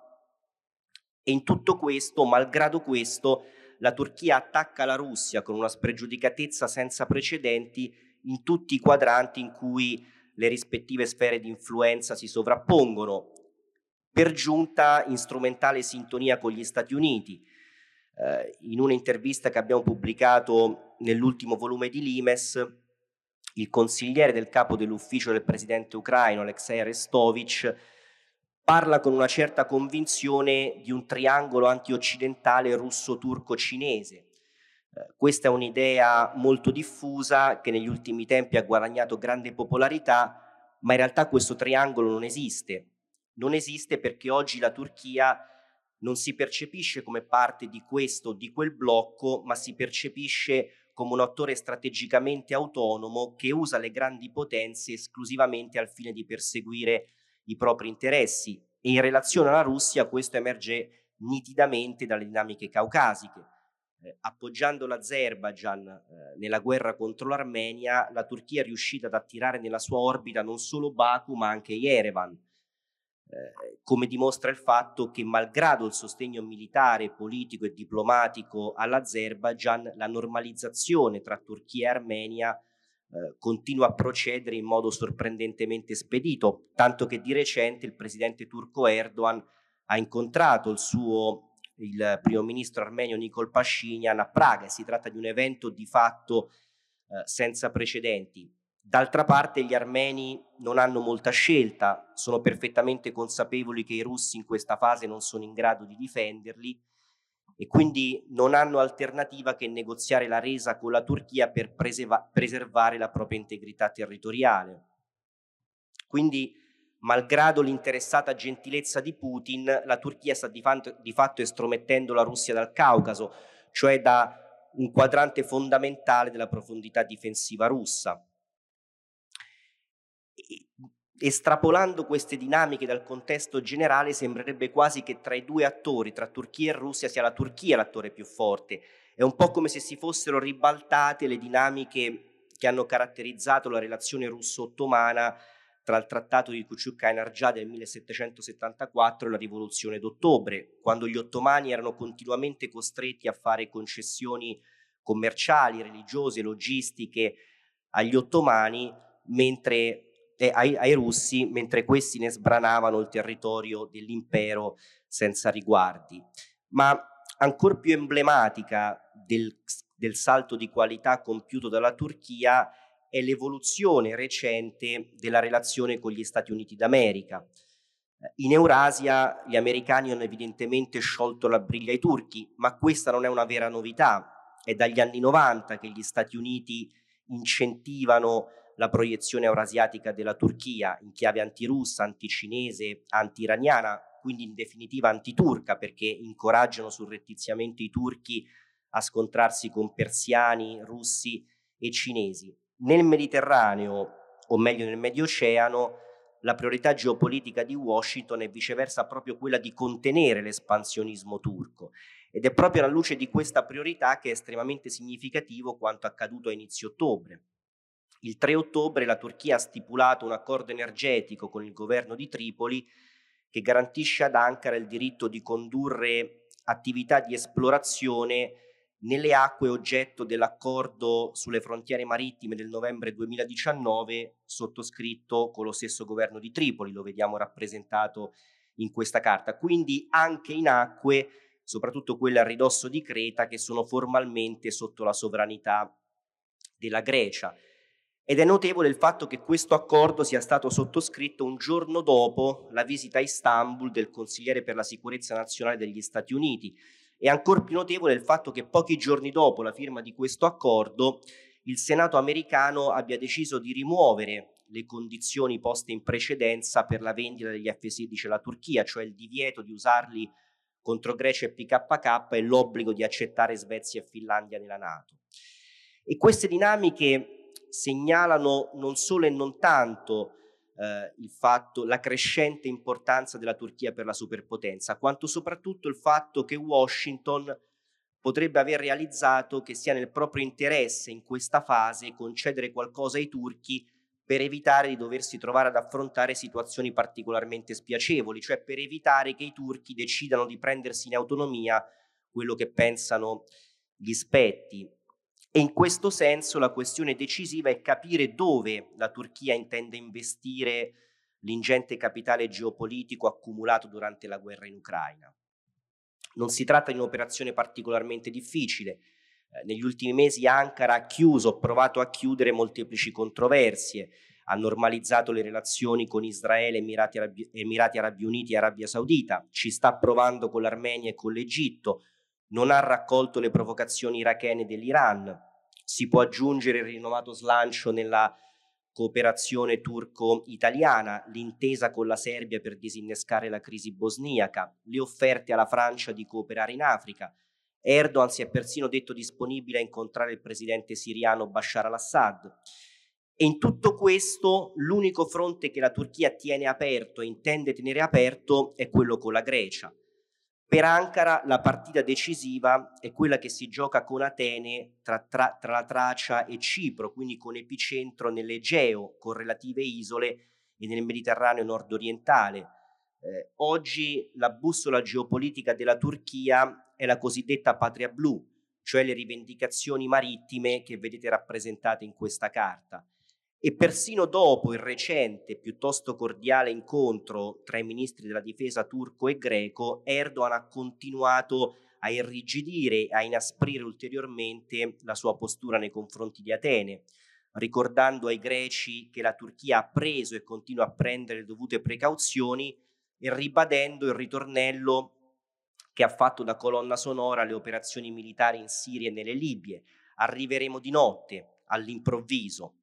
E in tutto questo, malgrado questo, la Turchia attacca la Russia con una spregiudicatezza senza precedenti in tutti i quadranti in cui le rispettive sfere di influenza si sovrappongono, per giunta in strumentale sintonia con gli Stati Uniti. In un'intervista che abbiamo pubblicato nell'ultimo volume di Limes, il consigliere del capo dell'ufficio del presidente ucraino, Alexei Arestovic, parla con una certa convinzione di un triangolo antioccidentale russo-turco-cinese. Questa è un'idea molto diffusa che negli ultimi tempi ha guadagnato grande popolarità, ma in realtà questo triangolo non esiste. Non esiste perché oggi la Turchia non si percepisce come parte di questo o di quel blocco, ma si percepisce come un attore strategicamente autonomo che usa le grandi potenze esclusivamente al fine di perseguire i propri interessi, e in relazione alla Russia questo emerge nitidamente dalle dinamiche caucasiche. Appoggiando l'Azerbaigian nella guerra contro l'Armenia, la Turchia è riuscita ad attirare nella sua orbita non solo Baku ma anche Yerevan, come dimostra il fatto che, malgrado il sostegno militare, politico e diplomatico all'Azerbaigian, la normalizzazione tra Turchia e Armenia continua a procedere in modo sorprendentemente spedito, tanto che di recente il presidente turco Erdogan ha incontrato il primo ministro armenio Nikol Pashinyan a Praga, e si tratta di un evento di fatto senza precedenti. D'altra parte gli armeni non hanno molta scelta, sono perfettamente consapevoli che i russi in questa fase non sono in grado di difenderli, e quindi non hanno alternativa che negoziare la resa con la Turchia per preservare la propria integrità territoriale. Quindi, malgrado l'interessata gentilezza di Putin, la Turchia sta di fatto estromettendo la Russia dal Caucaso, cioè da un quadrante fondamentale della profondità difensiva russa. Estrapolando queste dinamiche dal contesto generale, sembrerebbe quasi che tra i due attori, tra Turchia e Russia, sia la Turchia l'attore più forte. È un po' come se si fossero ribaltate le dinamiche che hanno caratterizzato la relazione russo-ottomana tra il trattato di Kuchucay-Narja del 1774 e la rivoluzione d'ottobre, quando gli ottomani erano continuamente costretti a fare concessioni commerciali, religiose, logistiche agli ottomani, ai russi, mentre questi ne sbranavano il territorio dell'impero senza riguardi. Ma ancor più emblematica del salto di qualità compiuto dalla Turchia è l'evoluzione recente della relazione con gli Stati Uniti d'America. In Eurasia gli americani hanno evidentemente sciolto la briglia ai turchi, ma questa non è una vera novità. È dagli anni 90 che gli Stati Uniti incentivano la proiezione eurasiatica della Turchia in chiave antirussa, anticinese, anti-iraniana, quindi in definitiva antiturca, perché incoraggiano surrettiziamente i turchi a scontrarsi con persiani, russi e cinesi. Nel Mediterraneo, o meglio nel Medio Oceano, la priorità geopolitica di Washington è viceversa proprio quella di contenere l'espansionismo turco. Ed è proprio alla luce di questa priorità che è estremamente significativo quanto accaduto a inizio ottobre. Il 3 ottobre la Turchia ha stipulato un accordo energetico con il governo di Tripoli che garantisce ad Ankara il diritto di condurre attività di esplorazione nelle acque oggetto dell'accordo sulle frontiere marittime del novembre 2019 sottoscritto con lo stesso governo di Tripoli, lo vediamo rappresentato in questa carta. Quindi anche in acque, soprattutto quelle a ridosso di Creta, che sono formalmente sotto la sovranità della Grecia. Ed è notevole il fatto che questo accordo sia stato sottoscritto un giorno dopo la visita a Istanbul del consigliere per la sicurezza nazionale degli Stati Uniti. E ancora più notevole il fatto che pochi giorni dopo la firma di questo accordo il Senato americano abbia deciso di rimuovere le condizioni poste in precedenza per la vendita degli F-16 alla Turchia, cioè il divieto di usarli contro Grecia e PKK e l'obbligo di accettare Svezia e Finlandia nella NATO. E queste dinamiche segnalano non solo e non tanto la crescente importanza della Turchia per la superpotenza, quanto soprattutto il fatto che Washington potrebbe aver realizzato che sia nel proprio interesse in questa fase concedere qualcosa ai turchi per evitare di doversi trovare ad affrontare situazioni particolarmente spiacevoli, cioè per evitare che i turchi decidano di prendersi in autonomia quello che pensano gli spetti. E in questo senso la questione decisiva è capire dove la Turchia intende investire l'ingente capitale geopolitico accumulato durante la guerra in Ucraina. Non si tratta di un'operazione particolarmente difficile. Negli ultimi mesi Ankara ha chiuso, o provato a chiudere, molteplici controversie, ha normalizzato le relazioni con Israele, Emirati Arabi Uniti e Arabia Saudita, ci sta provando con l'Armenia e con l'Egitto, non ha raccolto le provocazioni irachene dell'Iran, si può aggiungere il rinnovato slancio nella cooperazione turco-italiana, l'intesa con la Serbia per disinnescare la crisi bosniaca, le offerte alla Francia di cooperare in Africa. Erdogan si è persino detto disponibile a incontrare il presidente siriano Bashar al-Assad. E in tutto questo l'unico fronte che la Turchia tiene aperto e intende tenere aperto è quello con la Grecia. Per Ankara la partita decisiva è quella che si gioca con Atene tra la Tracia e Cipro, quindi con epicentro nell'Egeo, con relative isole, e nel Mediterraneo nord-orientale. Oggi la bussola geopolitica della Turchia è la cosiddetta patria blu, cioè le rivendicazioni marittime che vedete rappresentate in questa carta. E persino dopo il recente, piuttosto cordiale incontro tra i ministri della difesa turco e greco, Erdogan ha continuato a irrigidire, a inasprire ulteriormente la sua postura nei confronti di Atene, ricordando ai greci che la Turchia ha preso e continua a prendere le dovute precauzioni e ribadendo il ritornello che ha fatto da colonna sonora alle operazioni militari in Siria e nelle Libie. Arriveremo di notte, all'improvviso.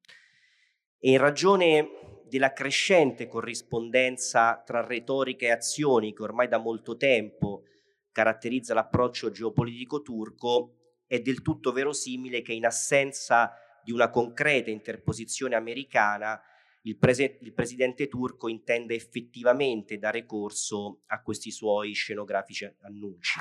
E in ragione della crescente corrispondenza tra retorica e azioni che ormai da molto tempo caratterizza l'approccio geopolitico turco, è del tutto verosimile che in assenza di una concreta interposizione americana il presidente turco intenda effettivamente dare corso a questi suoi scenografici annunci.